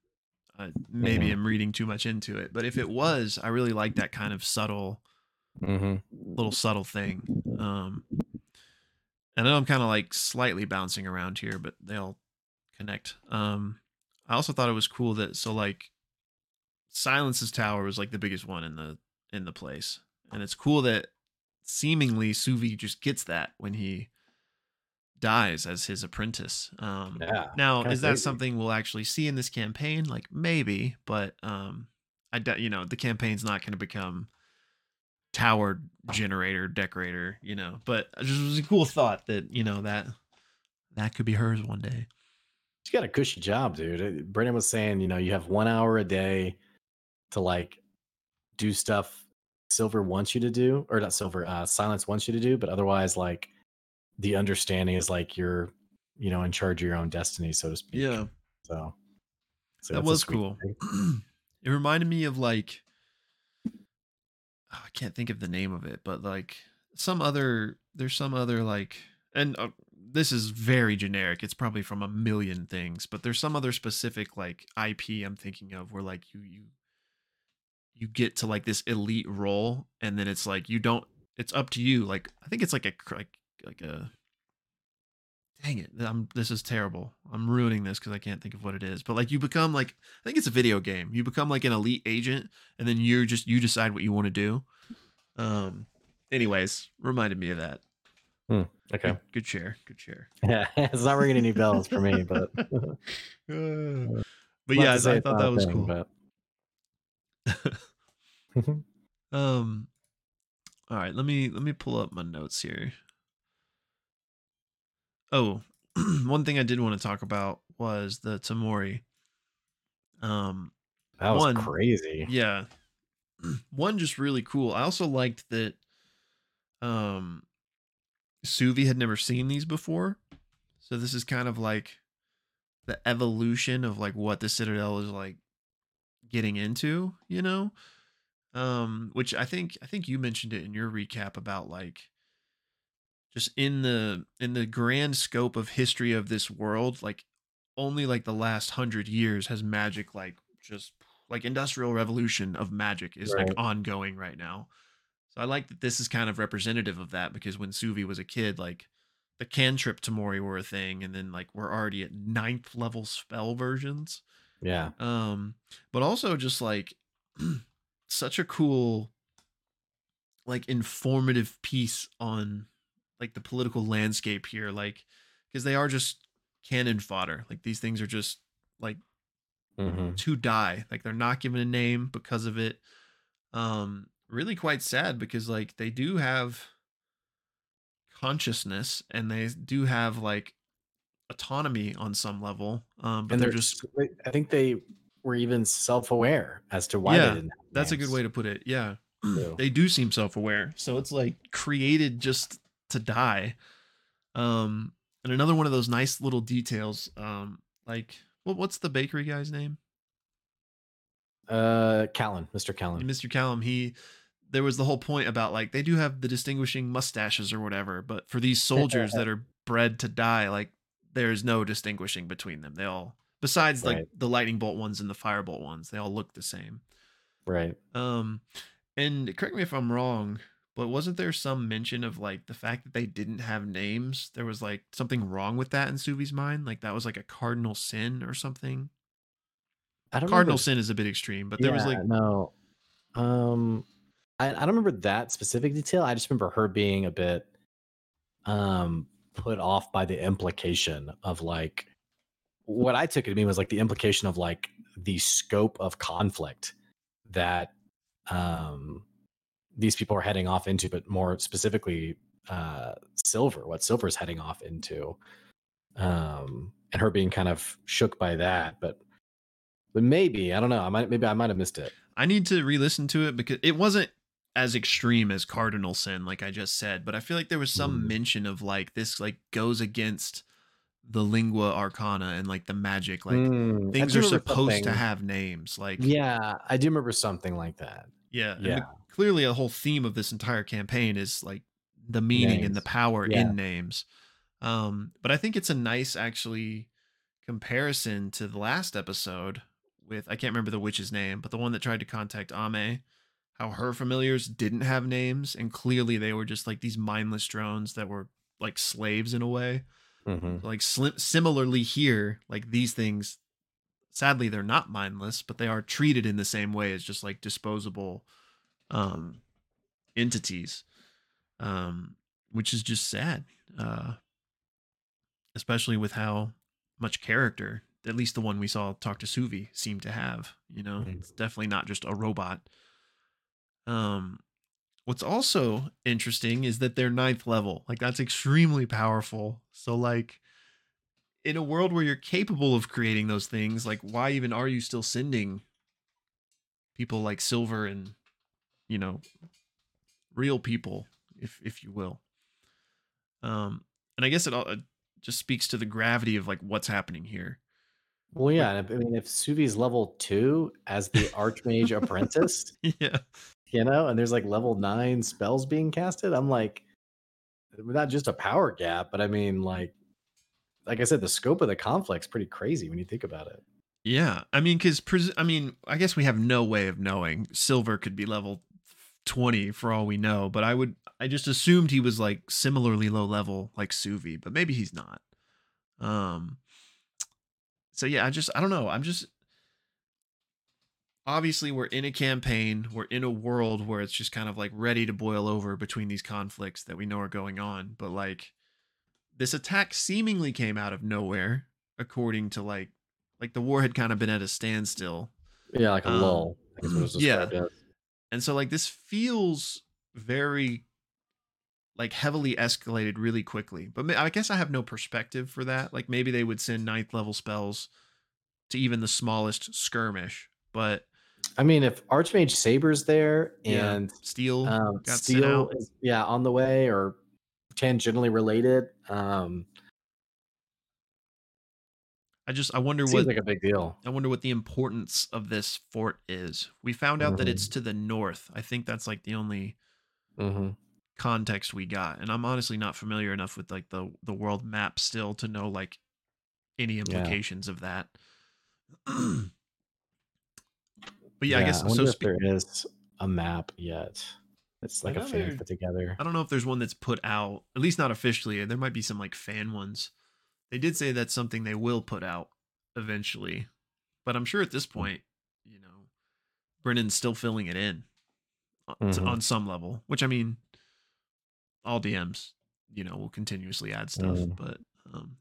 Maybe I'm reading too much into it, but if it was, I really like that kind of subtle, little subtle thing. And I know I'm kind of like slightly bouncing around here, but they all connect. I also thought it was cool that, so like Silence's tower was like the biggest one in the place. And it's cool that seemingly Suvi just gets that when he dies as his apprentice. Now, is that something we'll actually see in this campaign? Like, maybe, but the campaign's not going to become tower generator decorator, but it just was a cool thought that, that could be hers one day. She got a cushy job, dude. Brennan was saying, you have 1 hour a day to like do stuff Silver wants you to do, or not Silver, Silence wants you to do, but otherwise, like, the understanding is like you're, in charge of your own destiny, so to speak. Yeah. So that was cool. It reminded me of like, I can't think of the name of it, but like there's some other like, and this is very generic. It's probably from a million things, but there's some other specific like IP I'm thinking of where like you get to like this elite role, and then it's like, it's up to you. Like, I think it's like a dang it, this is terrible, I'm ruining this because I can't think of what it is, but like you become like, I think it's a video game, you become like an elite agent, and then you decide what you want to do. Anyways, reminded me of that. Okay. Good share. Good share. Yeah, it's not ringing any bells for me, but. But yeah, I thought that was cool. But... All right, let me pull up my notes here. Oh, one thing I did want to talk about was the Temuri. That was crazy. Yeah. One, just really cool. I also liked that Suvi had never seen these before. So this is kind of like the evolution of like what the Citadel is like getting into, you know? Which I think you mentioned it in your recap about like just in the grand scope of history of this world, like only like the last 100 years has magic like just like industrial revolution of magic is right. Like ongoing right now. So I like that this is kind of representative of that, because when Suvi was a kid, like the cantrip Temuri were a thing, and then like we're already at 9th level spell versions. Yeah. But also just like such a cool like informative piece on like the political landscape here, like because they are just cannon fodder. Like these things are just like to die. Like they're not given a name because of it. Really quite sad, because like they do have consciousness and they do have like autonomy on some level. But and they're just, I think they were even self-aware as to why they didn't have names. That's a good way to put it. Yeah. So. They do seem self-aware. So it's like created just to die. And another one of those nice little details, like what's the bakery guy's name? Callum, Mr. Callum. And Mr. Callum, there was the whole point about like they do have the distinguishing mustaches or whatever, but for these soldiers that are bred to die, like there's no distinguishing between them. They all, besides like the lightning bolt ones and the firebolt ones, they all look the same. Right. And correct me if I'm wrong, but wasn't there some mention of like the fact that they didn't have names? There was like something wrong with that in Suvi's mind. Like that was like a cardinal sin or something. I don't cardinal remember. Sin is a bit extreme, but there was like no. I don't remember that specific detail. I just remember her being a bit put off by the implication of like what I took it to mean was like the implication of like the scope of conflict that these people are heading off into, but more specifically, what Silver's heading off into, and her being kind of shook by that. But maybe, I don't know. I might have missed it. I need to re-listen to it because it wasn't as extreme as cardinal sin, like I just said, but I feel like there was some mention of like, this like goes against the lingua arcana and like the magic, like things are supposed to have names. Like, yeah, I do remember something like that. Yeah. Yeah. Clearly a whole theme of this entire campaign is like the meaning and the power in names. But I think it's a nice actually comparison to the last episode with, I can't remember the witch's name, but the one that tried to contact Ame, how her familiars didn't have names. And clearly they were just like these mindless drones that were like slaves in a way. So like similarly here, like these things, sadly, they're not mindless, but they are treated in the same way as just like disposable entities, which is just sad, especially with how much character, at least the one we saw talk to Suvi, seemed to have, you know. It's definitely not just a robot. What's also interesting is that they're 9th level, like that's extremely powerful. So like in a world where you're capable of creating those things, like why even are you still sending people like Silver and, you know, real people, if you will. And I guess it all just speaks to the gravity of like what's happening here. Well, yeah. I mean, if Suvi's level 2 as the Archmage apprentice, yeah, you know, and there's like level 9 spells being casted, I'm like, not just a power gap, but I mean, like I said, the scope of the conflict's pretty crazy when you think about it. Yeah. I mean, I guess we have no way of knowing. Silver could be level 20 for all we know, but I just assumed he was like similarly low level like Suvi, but maybe he's not. So yeah, I don't know. obviously we're in a campaign, we're in a world where it's just kind of like ready to boil over between these conflicts that we know are going on. But like this attack seemingly came out of nowhere, according to like the war had kind of been at a standstill. Yeah, like a lull. I guess what it was described as. And so like this feels very like heavily escalated really quickly. But I guess I have no perspective for that. Like maybe they would send 9th level spells to even the smallest skirmish, but I mean, if Archmage Saber's there and Steel, Steel is on the way or tangentially related. I wonder what seems like a big deal. I wonder what the importance of this fort is. We found out that it's to the north. I think that's like the only context we got, and I'm honestly not familiar enough with like the world map still to know like any implications of that. But I guess I wonder if there is a map yet. It's like a fan put together. I don't know if there's one that's put out, at least not officially. There might be some like fan ones. They did say that's something they will put out eventually, but I'm sure at this point, you know, Brennan's still filling it in on some level. Which I mean, all DMs, you know, will continuously add stuff, but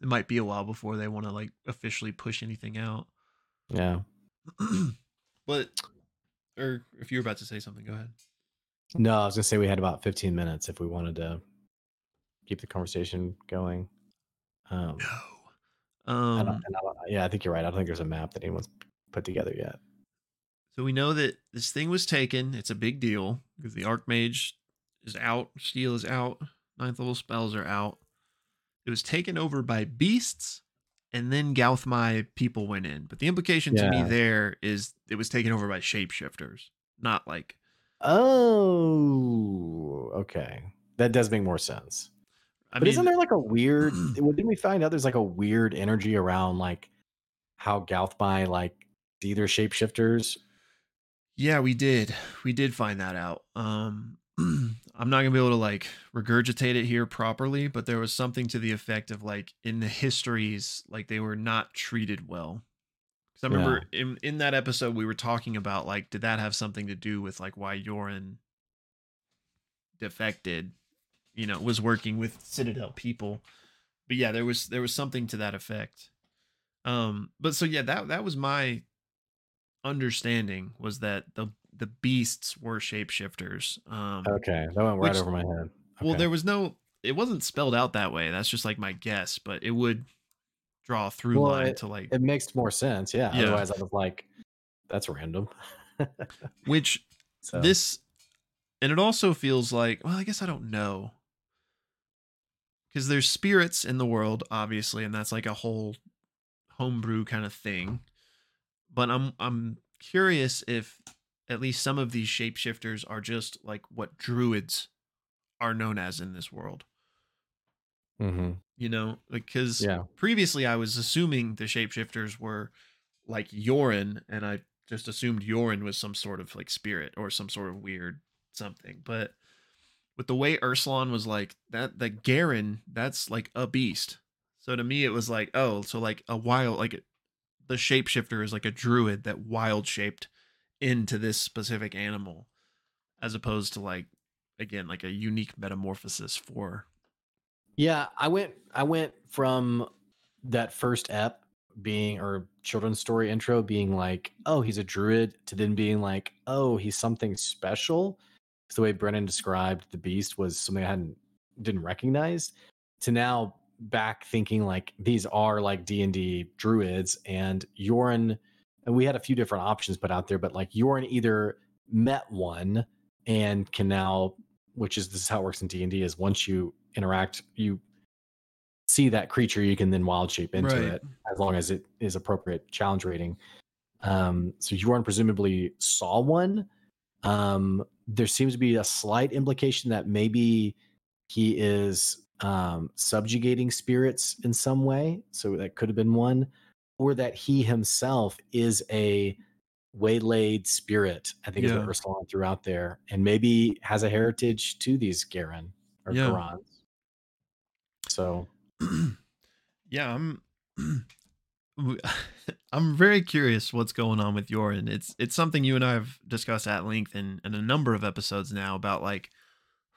it might be a while before they want to like officially push anything out. Yeah. But, or if you were about to say something, go ahead. No, I was going to say we had about 15 minutes if we wanted to keep the conversation going. I think you're right. I don't think there's a map that anyone's put together yet. So we know that this thing was taken. It's a big deal because the Archmage is out. Steel is out. 9th level spells are out. It was taken over by beasts. And then Gathmire people went in. But the implication to me there is it was taken over by shapeshifters, not like. Oh, okay. That does make more sense. But isn't there like a weird, didn't we find out there's like a weird energy around like how Gathmire like either shapeshifters? Yeah, we did find that out. I'm not going to be able to like regurgitate it here properly, but there was something to the effect of like in the histories, like they were not treated well. Cause I remember in that episode, we were talking about like, did that have something to do with like why Yoren defected, you know, was working with Citadel people. But yeah, there was something to that effect. But so yeah, that was my understanding, was that the beasts were shapeshifters. Okay. That went right over my head. Okay. Well, it wasn't spelled out that way. That's just like my guess, but it would draw a through line to like, it makes more sense. Yeah. Otherwise I was like, that's random. And it also feels like, well, I guess I don't know. Cause there's spirits in the world, obviously. And that's like a whole homebrew kind of thing. But I'm curious if, at least some of these shapeshifters are just like what druids are known as in this world. You know, because previously I was assuming the shapeshifters were like Yoren, and I just assumed Yoren was some sort of like spirit or some sort of weird something. But with the way Ursulon was like that, the Garen, that's like a beast. So to me, it was like, oh, so like a wild, like the shapeshifter is like a druid that wild shaped into this specific animal, as opposed to like, again, like a unique metamorphosis for. Yeah, I went from that first ep being, or children's story intro being like, oh, he's a druid, to then being like, oh, he's something special. Because the way Brennan described the beast was something I didn't recognize. To now back thinking like these are like D&D druids, and Yoren. And we had a few different options put out there, but like Yoren either met one and can now, which is, this is how it works in D&D, is once you interact, you see that creature, you can then wild shape into it, as long as it is appropriate challenge rating. So Yoren presumably saw one. There seems to be a slight implication that maybe he is subjugating spirits in some way. So that could have been one. Or that he himself is a waylaid spirit, I think is what Ursulon threw out there, and maybe has a heritage to these Garen or Karans. So, yeah, I'm very curious what's going on with Yoren. It's something you and I have discussed at length in a number of episodes now about, like,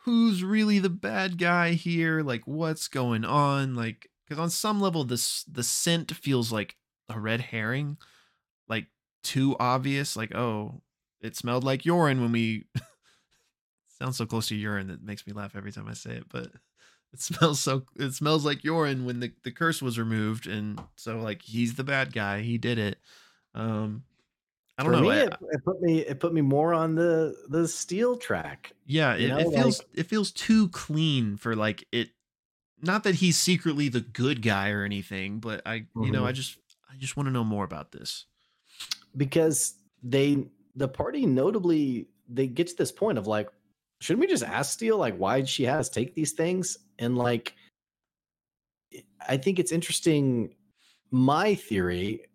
who's really the bad guy here? Like, what's going on? Like, because on some level, the scent feels like a red herring, like too obvious. Like, oh, it smelled like urine when we sounds so close to urine that makes me laugh every time I say it, but it smells like urine when the curse was removed, and so like he's the bad guy, he did it. I don't know. It put me more on the Steel track. Yeah, it feels too clean for like it. Not that he's secretly the good guy or anything, but I just want to know more about this, because the party notably get to this point of like, shouldn't we just ask Steel like why she has take these things? And like, I think it's interesting. My theory,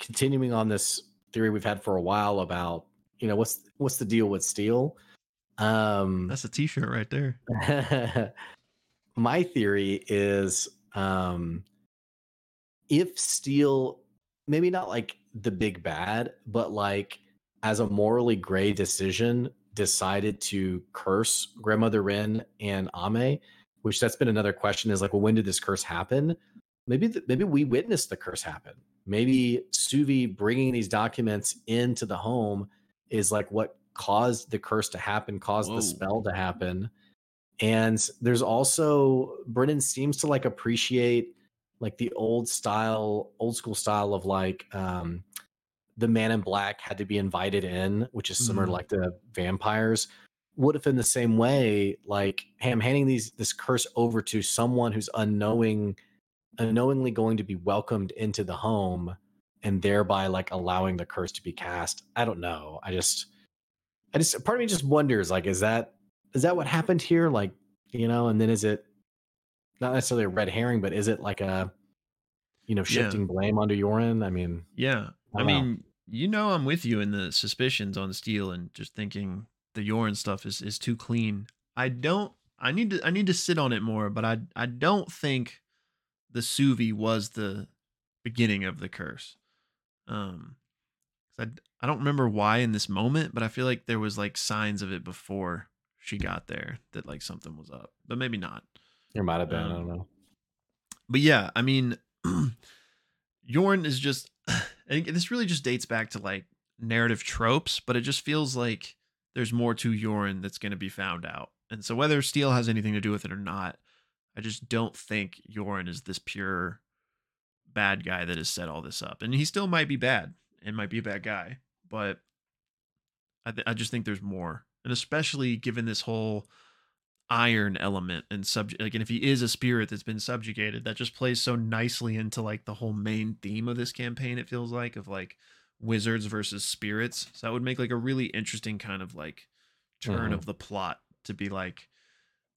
continuing on this theory we've had for a while about, you know, what's the deal with Steel? That's a t-shirt right there. My theory is, if Steel, maybe not like the big bad, but like as a morally gray decision, decided to curse Grandmother Wren and Ame, which that's been another question is like, well, when did this curse happen? Maybe we witnessed the curse happen. Maybe Suvi bringing these documents into the home is like what caused the curse to happen, caused the spell to happen. And there's also Brennan seems to like appreciate like the old school style of like the man in black had to be invited in, which is similar to like the vampires. What if in the same way, like, hey, I'm handing this curse over to someone who's unknowingly going to be welcomed into the home and thereby like allowing the curse to be cast. I don't know. I just part of me just wonders like, is that what happened here? Like, you know, and then is it not necessarily a red herring, but is it like a, you know, shifting blame onto Yoren? I mean, yeah, I mean, you know, I'm with you in the suspicions on Steel and just thinking the Yoren stuff is too clean. I need to sit on it more, but I don't think the Suvi was the beginning of the curse. I don't remember why in this moment, but I feel like there was like signs of it before she got there that like something was up, but maybe not. There might have been, I don't know. But yeah, I mean, Yoren is just, and this really just dates back to like narrative tropes, but it just feels like there's more to Yoren that's going to be found out. And so whether Steel has anything to do with it or not, I just don't think Yoren is this pure bad guy that has set all this up. And he still might be bad and might be a bad guy, but I just think there's more. And especially given this whole iron element and subject, like, and if he is a spirit that's been subjugated, that just plays so nicely into like the whole main theme of this campaign. It feels like of like wizards versus spirits. So that would make like a really interesting kind of like turn of the plot to be like,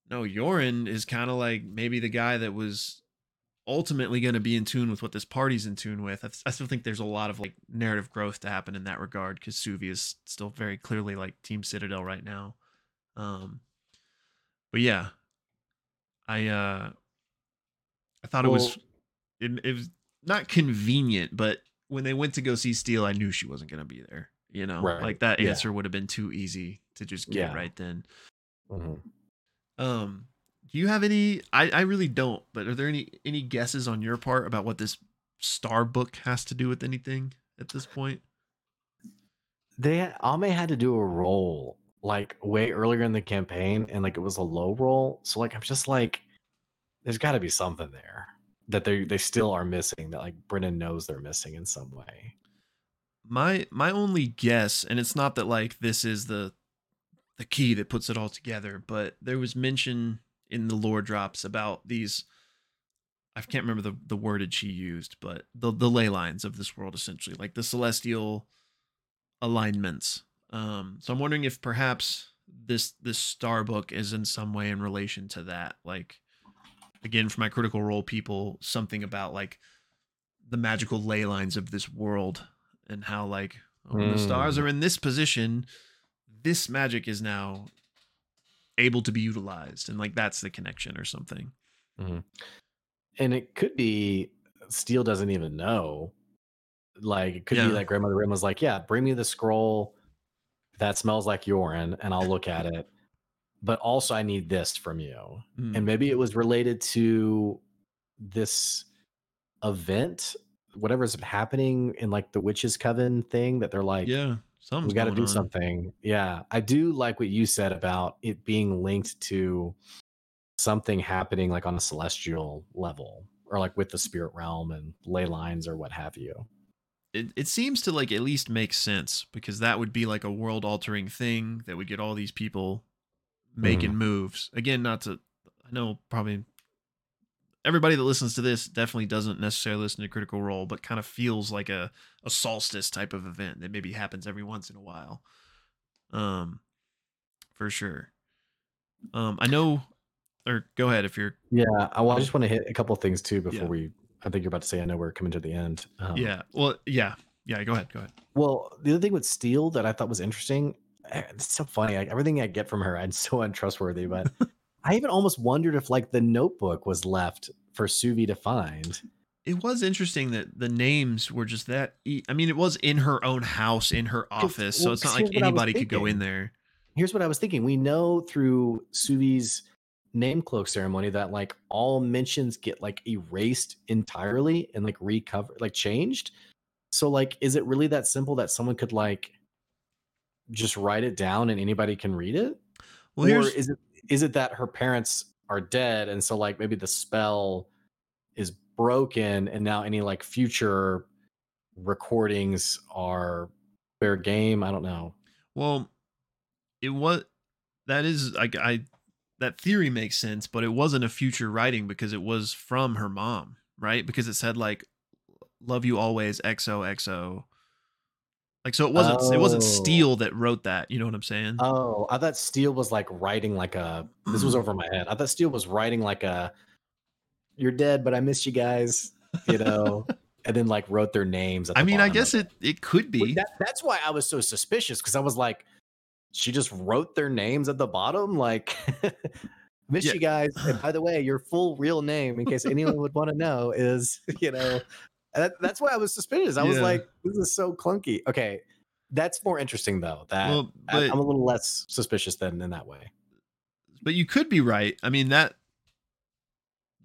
no, Yoren is kind of like maybe the guy that was ultimately going to be in tune with what this party's in tune with. I still think there's a lot of like narrative growth to happen in that regard, because Suvi is still very clearly like Team Citadel right now. But yeah, I thought it was not convenient, but when they went to go see Steel, I knew she wasn't going to be there, you know, right. Like that answer would have been too easy to just get right then. Mm-hmm. Do you have any, I really don't, but are there any guesses on your part about what this star book has to do with anything at this point? Ame had to do a roll like way earlier in the campaign, and like it was a low roll, so like I'm just like, there's got to be something there that they still are missing, that like Brennan knows they're missing in some way. My only guess, and it's not that like this is the key that puts it all together, but there was mention in the lore drops about these, I can't remember the wordage she used, but the ley lines of this world, essentially like the celestial alignments. So I'm wondering if perhaps this star book is in some way in relation to that. Like, again, for my Critical Role people, something about like the magical ley lines of this world and how like when the stars are in this position, this magic is now able to be utilized. And like, that's the connection or something. Mm-hmm. And it could be Steel doesn't even know Like, it could be that Grandmother Wren was like, yeah, bring me the scroll that smells like Yoren and I'll look at it. But also I need this from you. Mm. And maybe it was related to this event, whatever's happening in like the Witch's Coven thing that they're like, yeah, we got to do something. Yeah. I do like what you said about it being linked to something happening like on a celestial level or like with the spirit realm and ley lines or what have you. It seems to like at least make sense because that would be like a world altering thing that would get all these people making moves. Again, not to, I know probably everybody that listens to this definitely doesn't necessarily listen to Critical Role, but kind of feels like a solstice type of event that maybe happens every once in a while. For sure. I know, or go ahead if you're. Yeah. I just want to hit a couple of things too, before we, I think you're about to say, I know we're coming to the end. Yeah. Go ahead. Well, the other thing with Steel that I thought was interesting, it's so funny. Everything I get from her, I'm so untrustworthy, but I even almost wondered if like the notebook was left for Suvi to find. It was interesting that the names were just that. I mean, it was in her own house, in her office. So it's not like anybody could go in there. Here's what I was thinking. We know through Suvi's name cloak ceremony that like all mentions get like erased entirely and like recovered, like changed. So like, is it really that simple that someone could like just write it down and anybody can read it? Well, or is it that her parents are dead and so like maybe the spell is broken and now any like future recordings are fair game? I don't know. Well, that theory makes sense, but it wasn't a future writing because it was from her mom, right? Because it said like love you always XOXO. Like, so it wasn't Steel that wrote that. You know what I'm saying? Oh, I thought Steel was like writing like this was over my head. I thought Steel was writing like you're dead, but I missed you guys, you know, and then like wrote their names. I mean, I guess it could be. That's why I was so suspicious because I was like, she just wrote their names at the bottom. Like, miss you guys. And by the way, your full real name, in case anyone would want to know, is, you know. That's why I was suspicious. I was like, this is so clunky. Okay. That's more interesting, though. I'm a little less suspicious than in that way. But you could be right. I mean, the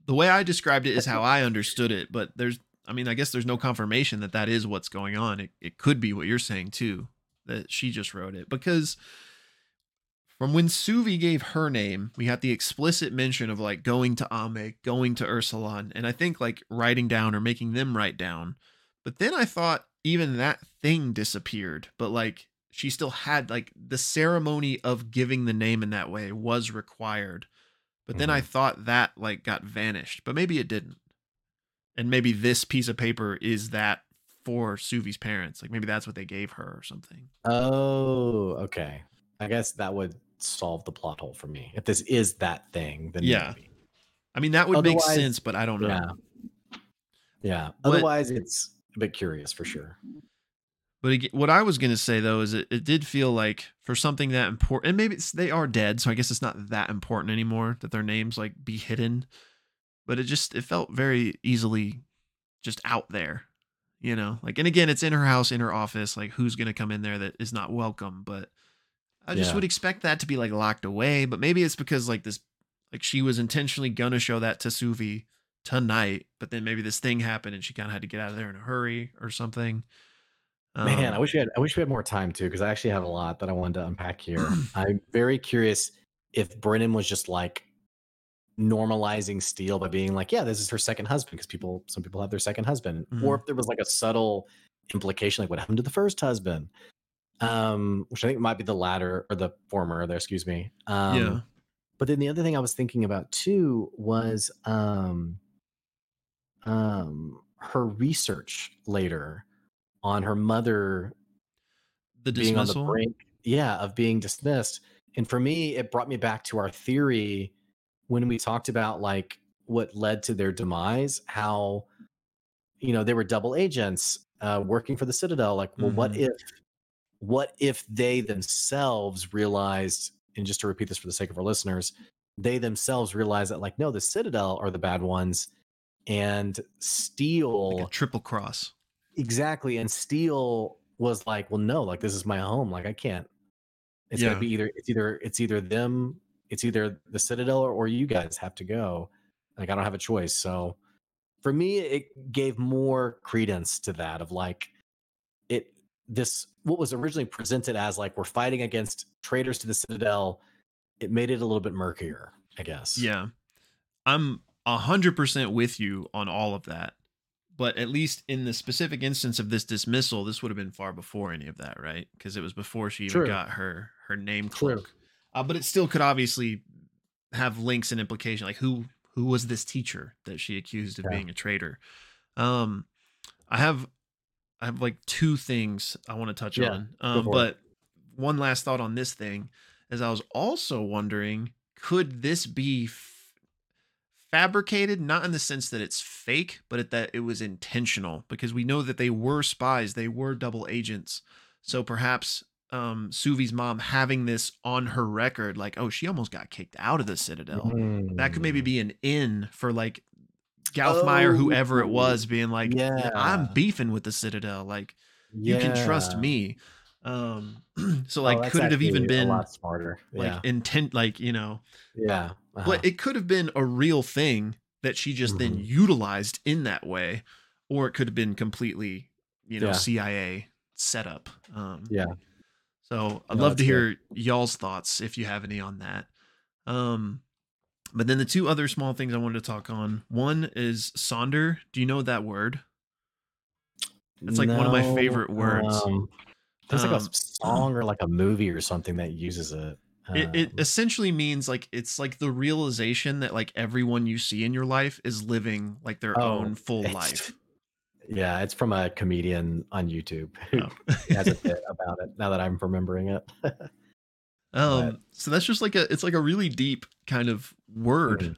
way I described it is how I understood it. But I guess there's no confirmation that that is what's going on. It could be what you're saying, too, that she just wrote it. Because from when Suvi gave her name, we had the explicit mention of like going to Ame, going to Ursulon, and I think like writing down or making them write down. But then I thought even that thing disappeared, but like she still had like the ceremony of giving the name in that way was required. But then I thought that like got vanished, but maybe it didn't. And maybe this piece of paper is that for Suvi's parents. Like maybe that's what they gave her or something. Oh, okay. I guess that would solve the plot hole for me. If this is that thing, then maybe. I mean, that would make sense, but I don't know. Yeah. Otherwise, it's a bit curious for sure. But what I was going to say, though, is it did feel like for something that important, and maybe they are dead, so I guess it's not that important anymore that their names like be hidden. But it felt very easily just out there, you know? Like, and again, it's in her house, in her office. Like, who's going to come in there that is not welcome? But I just would expect that to be like locked away, but maybe it's because like this, like she was intentionally going to show that to Suvi tonight, but then maybe this thing happened and she kind of had to get out of there in a hurry or something. Man, I wish we had more time too, because I actually had a lot that I wanted to unpack here. I'm very curious if Brennan was just like normalizing Steel by being like, yeah, this is her second husband, because some people have their second husband, or if there was like a subtle implication, like what happened to the first husband. Which I think might be the latter or the former there, excuse me. But then the other thing I was thinking about too was her research later on her mother, the dismissal, being on the brink, of being dismissed. And for me, it brought me back to our theory when we talked about like what led to their demise, how, you know, they were double agents working for the Citadel. Like, well, what if they themselves realized, and just to repeat this for the sake of our listeners, they themselves realized that like, no, the Citadel are the bad ones and Steel, like a triple cross. Exactly. And Steel was like, well, no, like, this is my home. Like, I can't. It's going to be either them, it's either the Citadel or you guys have to go. Like, I don't have a choice. So for me, it gave more credence to that of like, what was originally presented as like, we're fighting against traitors to the Citadel. It made it a little bit murkier, I guess. Yeah. I'm 100% with you on all of that. But at least in the specific instance of this dismissal, this would have been far before any of that, right? Because it was before she even got her name cloak. But it still could obviously have links and implication. Like, who was this teacher that she accused of being a traitor? I have like two things I want to touch on. But one last thought on this thing is I was also wondering, could this be fabricated, not in the sense that it's fake, but that it was intentional, because we know that they were spies, they were double agents. So perhaps Suvi's mom having this on her record, like, oh, she almost got kicked out of the Citadel. That could maybe be an in for like Gathmire, whoever it was, being like, I'm beefing with the Citadel. Like, you can trust me. So like, could it have even been a lot smarter, like intent, like, you know, but it could have been a real thing that she just then utilized in that way, or it could have been completely, you know, CIA setup. So I'd love to hear y'all's thoughts if you have any on that. But then the two other small things I wanted to talk on. One is Sonder. Do you know that word? It's like one of my favorite words. There's like a song or like a movie or something that uses it. It essentially means like, it's like the realization that like everyone you see in your life is living like their own full life. Yeah, it's from a comedian on YouTube who has a bit about it, now that I'm remembering it. So that's just like it's like a really deep kind of word.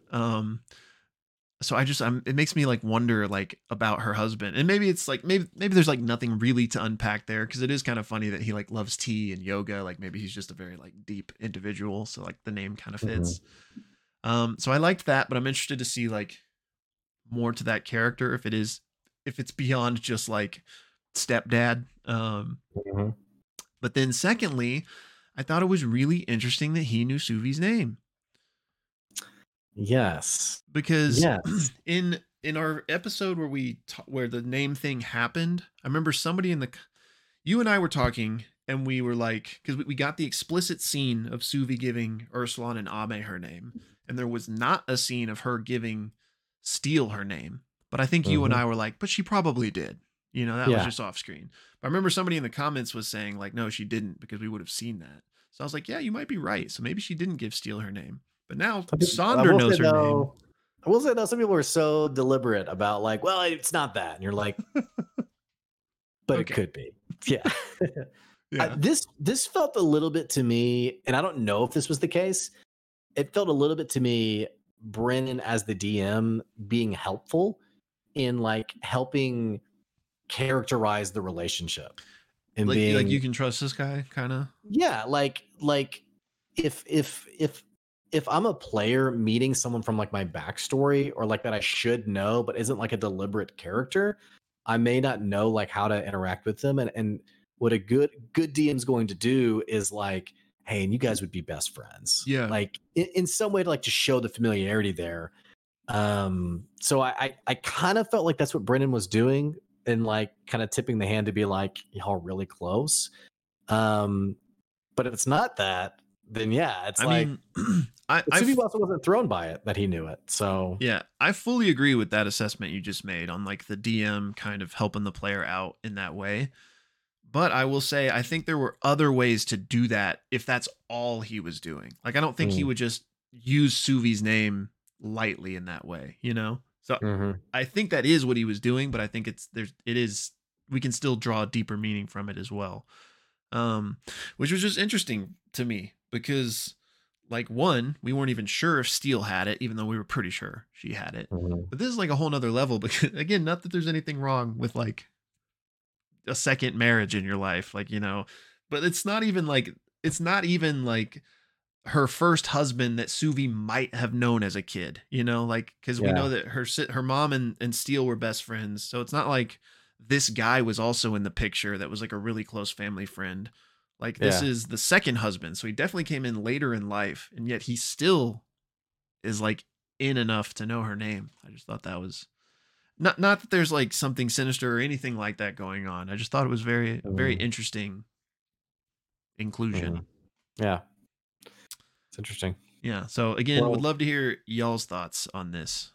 So it makes me like wonder like about her husband, and maybe it's like, maybe there's like nothing really to unpack there. Cause it is kind of funny that he like loves tea and yoga. Like maybe he's just a very like deep individual. So like the name kind of fits. So I liked that, but I'm interested to see like more to that character. If it's beyond just like stepdad. But then secondly, I thought it was really interesting that he knew Suvi's name. Yes, because in our episode where where the name thing happened, I remember somebody you and I were talking, and we were like, because we got the explicit scene of Suvi giving Ursulon and Ame her name, and there was not a scene of her giving Steel her name. But I think you and I were like, but she probably did. You know, that was just off screen. But I remember somebody in the comments was saying like, no, she didn't, because we would have seen that. So I was like, yeah, you might be right. So maybe she didn't give Steel her name. But now Sonder knows her name. I will say though, some people are so deliberate about like, well, it's not that. And you're like, but it could be. Yeah. This felt a little bit to me, and I don't know if this was the case. It felt a little bit to me, Brennan as the DM being helpful in like helping characterize the relationship. And like, being, like, you can trust this guy kind of. Yeah. Like if I'm a player meeting someone from like my backstory or like that I should know, but isn't like a deliberate character, I may not know like how to interact with them. And what a good DM's going to do is like, hey, and you guys would be best friends. Yeah. Like in some way to like to show the familiarity there. So I kind of felt like that's what Brennan was doing, and like kind of tipping the hand to be like, y'all really close. But if it's not that, then yeah, it's I mean, Suvi also wasn't thrown by it that he knew it. So yeah, I fully agree with that assessment you just made on like the DM kind of helping the player out in that way. But I will say, I think there were other ways to do that if that's all he was doing. Like, I don't think he would just use Suvi's name lightly in that way, you know? So I think that is what he was doing, but I think we can still draw a deeper meaning from it as well. Which was just interesting to me. Because, like, one, we weren't even sure if Steel had it, even though we were pretty sure she had it. But this is like a whole nother level, because, again, not that there's anything wrong with like a second marriage in your life, like, you know, but it's not even like her first husband that Suvi might have known as a kid, you know, like, because we know that her mom and Steel were best friends. So it's not like this guy was also in the picture that was like a really close family friend. Like, this is the second husband. So he definitely came in later in life, and yet he still is like in enough to know her name. I just thought that was not that there's like something sinister or anything like that going on. I just thought it was very, very interesting inclusion. Yeah. It's interesting. Yeah. So again, would love to hear y'all's thoughts on this.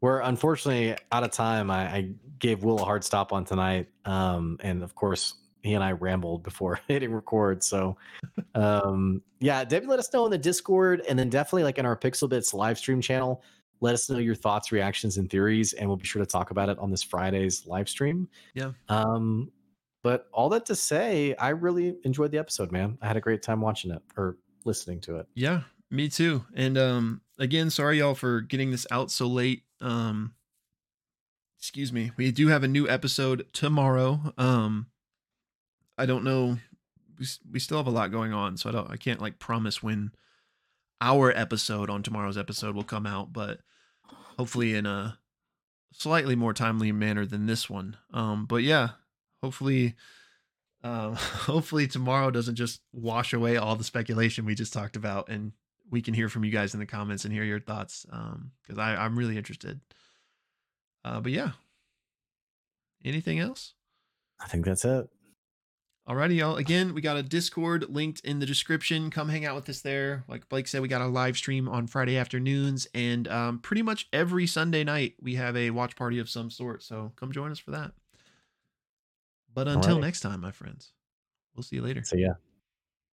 We're unfortunately out of time. I gave Will a hard stop on tonight. And of course, he and I rambled before hitting record. So yeah, definitely let us know in the Discord, and then definitely like in our Pixelbits live stream channel, let us know your thoughts, reactions, and theories, and we'll be sure to talk about it on this Friday's live stream. Yeah. But all that to say, I really enjoyed the episode, man. I had a great time watching it or listening to it. Yeah, me too. And again, sorry y'all for getting this out so late. Excuse me. We do have a new episode tomorrow. I don't know. We still have a lot going on, so I can't like promise when our episode on tomorrow's episode will come out, but hopefully in a slightly more timely manner than this one. But yeah, hopefully tomorrow doesn't just wash away all the speculation we just talked about, and we can hear from you guys in the comments and hear your thoughts. Cause I'm really interested. But yeah, anything else? I think that's it. Alrighty, y'all. Again, we got a Discord linked in the description. Come hang out with us there. Like Blake said, we got a live stream on Friday afternoons, and pretty much every Sunday night we have a watch party of some sort. So come join us for that. But until next time, my friends, we'll see you later. See ya.